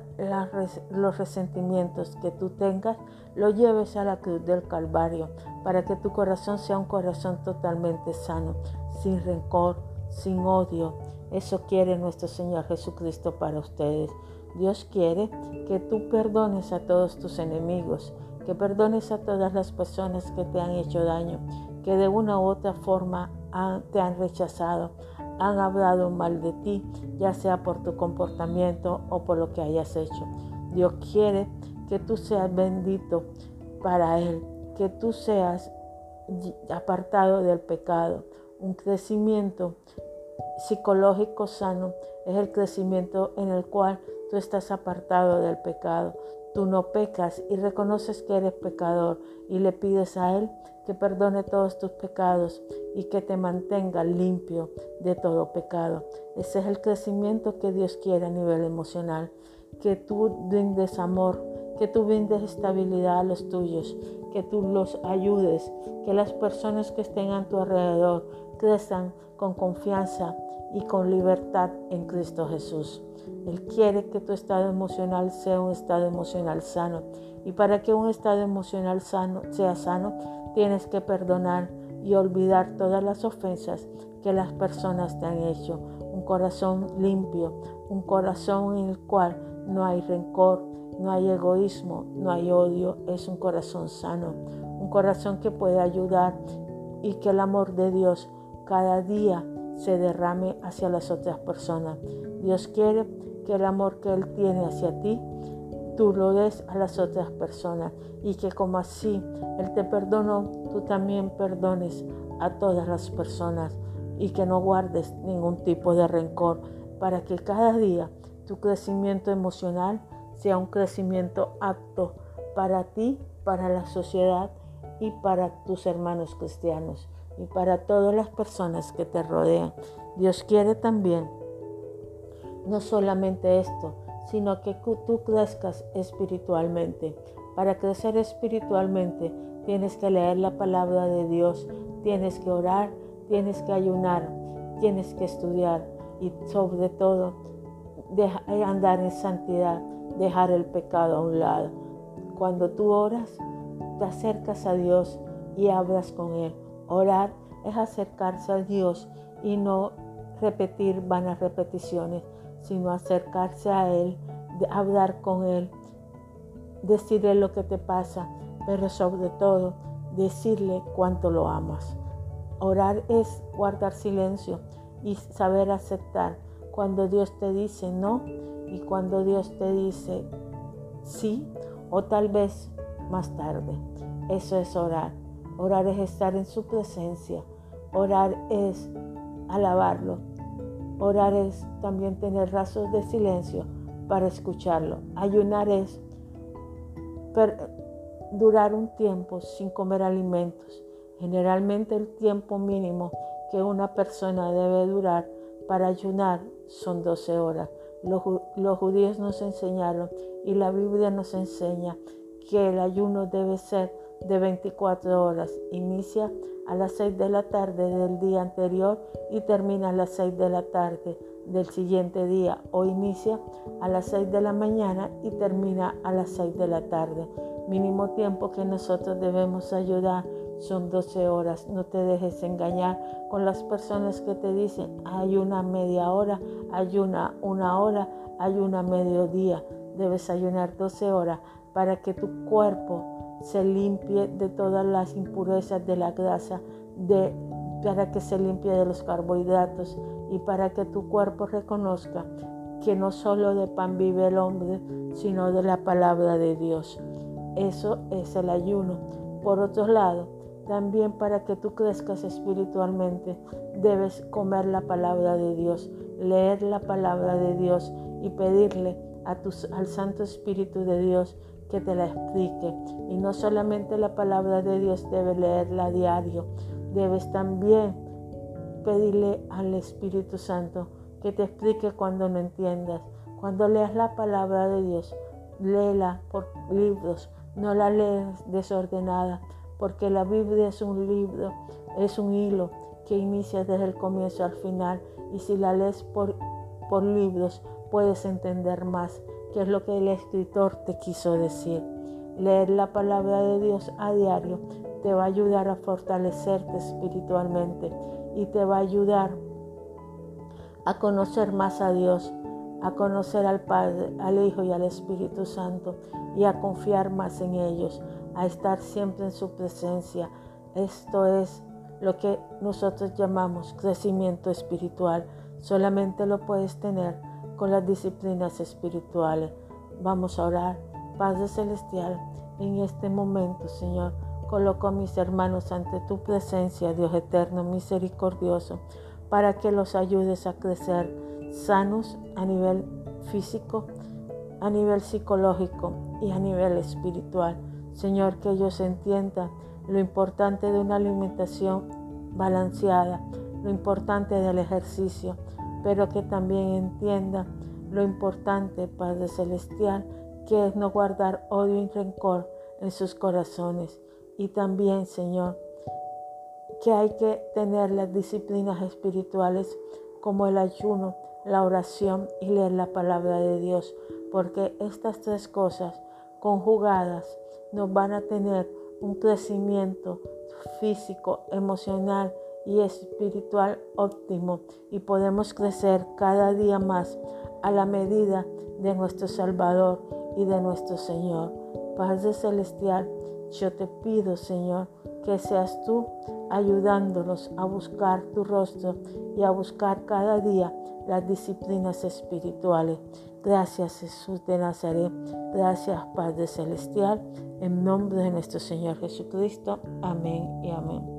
los resentimientos que tú tengas lo lleves a la cruz del Calvario, para que tu corazón sea un corazón totalmente sano, sin rencor, sin odio. Eso quiere nuestro Señor Jesucristo para ustedes. Dios quiere que tú perdones a todos tus enemigos, que perdones a todas las personas que te han hecho daño, que de una u otra forma han, te han rechazado, han hablado mal de ti, ya sea por tu comportamiento o por lo que hayas hecho. Dios quiere que tú seas bendito para Él, que tú seas apartado del pecado. Un crecimiento psicológico sano es el crecimiento en el cual Tú estás apartado del pecado, tú no pecas y reconoces que eres pecador y le pides a Él que perdone todos tus pecados y que te mantenga limpio de todo pecado. Ese es el crecimiento que Dios quiere a nivel emocional, que tú brindes amor, que tú brindes estabilidad a los tuyos, que tú los ayudes, que las personas que estén a tu alrededor crezcan con confianza y con libertad en Cristo Jesús. Él quiere que tu estado emocional sea un estado emocional sano. Y para que un estado emocional sano sea sano, tienes que perdonar y olvidar todas las ofensas que las personas te han hecho. Un corazón limpio, un corazón en el cual no hay rencor, no hay egoísmo, no hay odio. Es un corazón sano, un corazón que puede ayudar y que el amor de Dios cada día se derrame hacia las otras personas. Dios quiere que el amor que Él tiene hacia ti, tú lo des a las otras personas y que como así Él te perdonó, tú también perdones a todas las personas y que no guardes ningún tipo de rencor para que cada día tu crecimiento emocional sea un crecimiento apto para ti, para la sociedad y para tus hermanos cristianos y para todas las personas que te rodean. Dios quiere también, no solamente esto, sino que tú crezcas espiritualmente. Para crecer espiritualmente tienes que leer la palabra de Dios, tienes que orar, tienes que ayunar, tienes que estudiar y sobre todo andar en santidad, dejar el pecado a un lado. Cuando tú oras, te acercas a Dios y hablas con Él. Orar es acercarse a Dios y no repetir vanas repeticiones, sino acercarse a Él, hablar con Él, decirle lo que te pasa, pero sobre todo decirle cuánto lo amas. Orar es guardar silencio y saber aceptar cuando Dios te dice no y cuando Dios te dice sí o tal vez más tarde. Eso es orar. Orar es estar en su presencia. Orar es alabarlo. Orar es también tener ratos de silencio para escucharlo. Ayunar es per- durar un tiempo sin comer alimentos. Generalmente el tiempo mínimo que una persona debe durar para ayunar son doce horas. Los, los judíos nos enseñaron y la Biblia nos enseña que el ayuno debe ser de veinticuatro horas. Inicia a las seis de la tarde del día anterior y termina a las seis de la tarde del siguiente día, o inicia a las seis de la mañana y termina a las seis de la tarde. Mínimo tiempo que nosotros debemos ayudar son doce horas. No te dejes engañar con las personas que te dicen ayuna media hora, ayuna una hora, ayuna mediodía. Debes ayunar doce horas para que tu cuerpo se limpie de todas las impurezas de la grasa, de, para que se limpie de los carbohidratos y para que tu cuerpo reconozca que no solo de pan vive el hombre, sino de la palabra de Dios. Eso es el ayuno. Por otro lado, también para que tú crezcas espiritualmente, debes comer la palabra de Dios, leer la palabra de Dios y pedirle a tu, al Santo Espíritu de Dios que te la explique. Y no solamente la palabra de Dios debes leerla a diario, debes también pedirle al Espíritu Santo que te explique cuando no entiendas. Cuando leas la palabra de Dios, léela por libros, no la leas desordenada, porque la Biblia es un libro, es un hilo que inicia desde el comienzo al final, y si la lees por, por libros puedes entender más qué es lo que el escritor te quiso decir. Leer la palabra de Dios a diario te va a ayudar a fortalecerte espiritualmente y te va a ayudar a conocer más a Dios, a conocer al Padre, al Hijo y al Espíritu Santo y a confiar más en ellos, a estar siempre en su presencia. Esto es lo que nosotros llamamos crecimiento espiritual. Solamente lo puedes tener con las disciplinas espirituales. Vamos a orar. Padre Celestial, en este momento, Señor, coloco a mis hermanos ante tu presencia, Dios eterno, misericordioso, para que los ayudes a crecer sanos a nivel físico, a nivel psicológico y a nivel espiritual. Señor, que ellos entiendan lo importante de una alimentación balanceada, lo importante del ejercicio, pero que también entiendan lo importante, Padre Celestial, que es no guardar odio y rencor en sus corazones. Y también, Señor, que hay que tener las disciplinas espirituales como el ayuno, la oración y leer la palabra de Dios, porque estas tres cosas conjugadas nos van a tener un crecimiento físico, emocional y espiritual óptimo, y podemos crecer cada día más a la medida de nuestro Salvador y de nuestro Señor. Padre Celestial, yo te pido, Señor, que seas tú ayudándonos a buscar tu rostro y a buscar cada día las disciplinas espirituales. Gracias, Jesús de Nazaret. Gracias, Padre Celestial. En nombre de nuestro Señor Jesucristo. Amén y amén.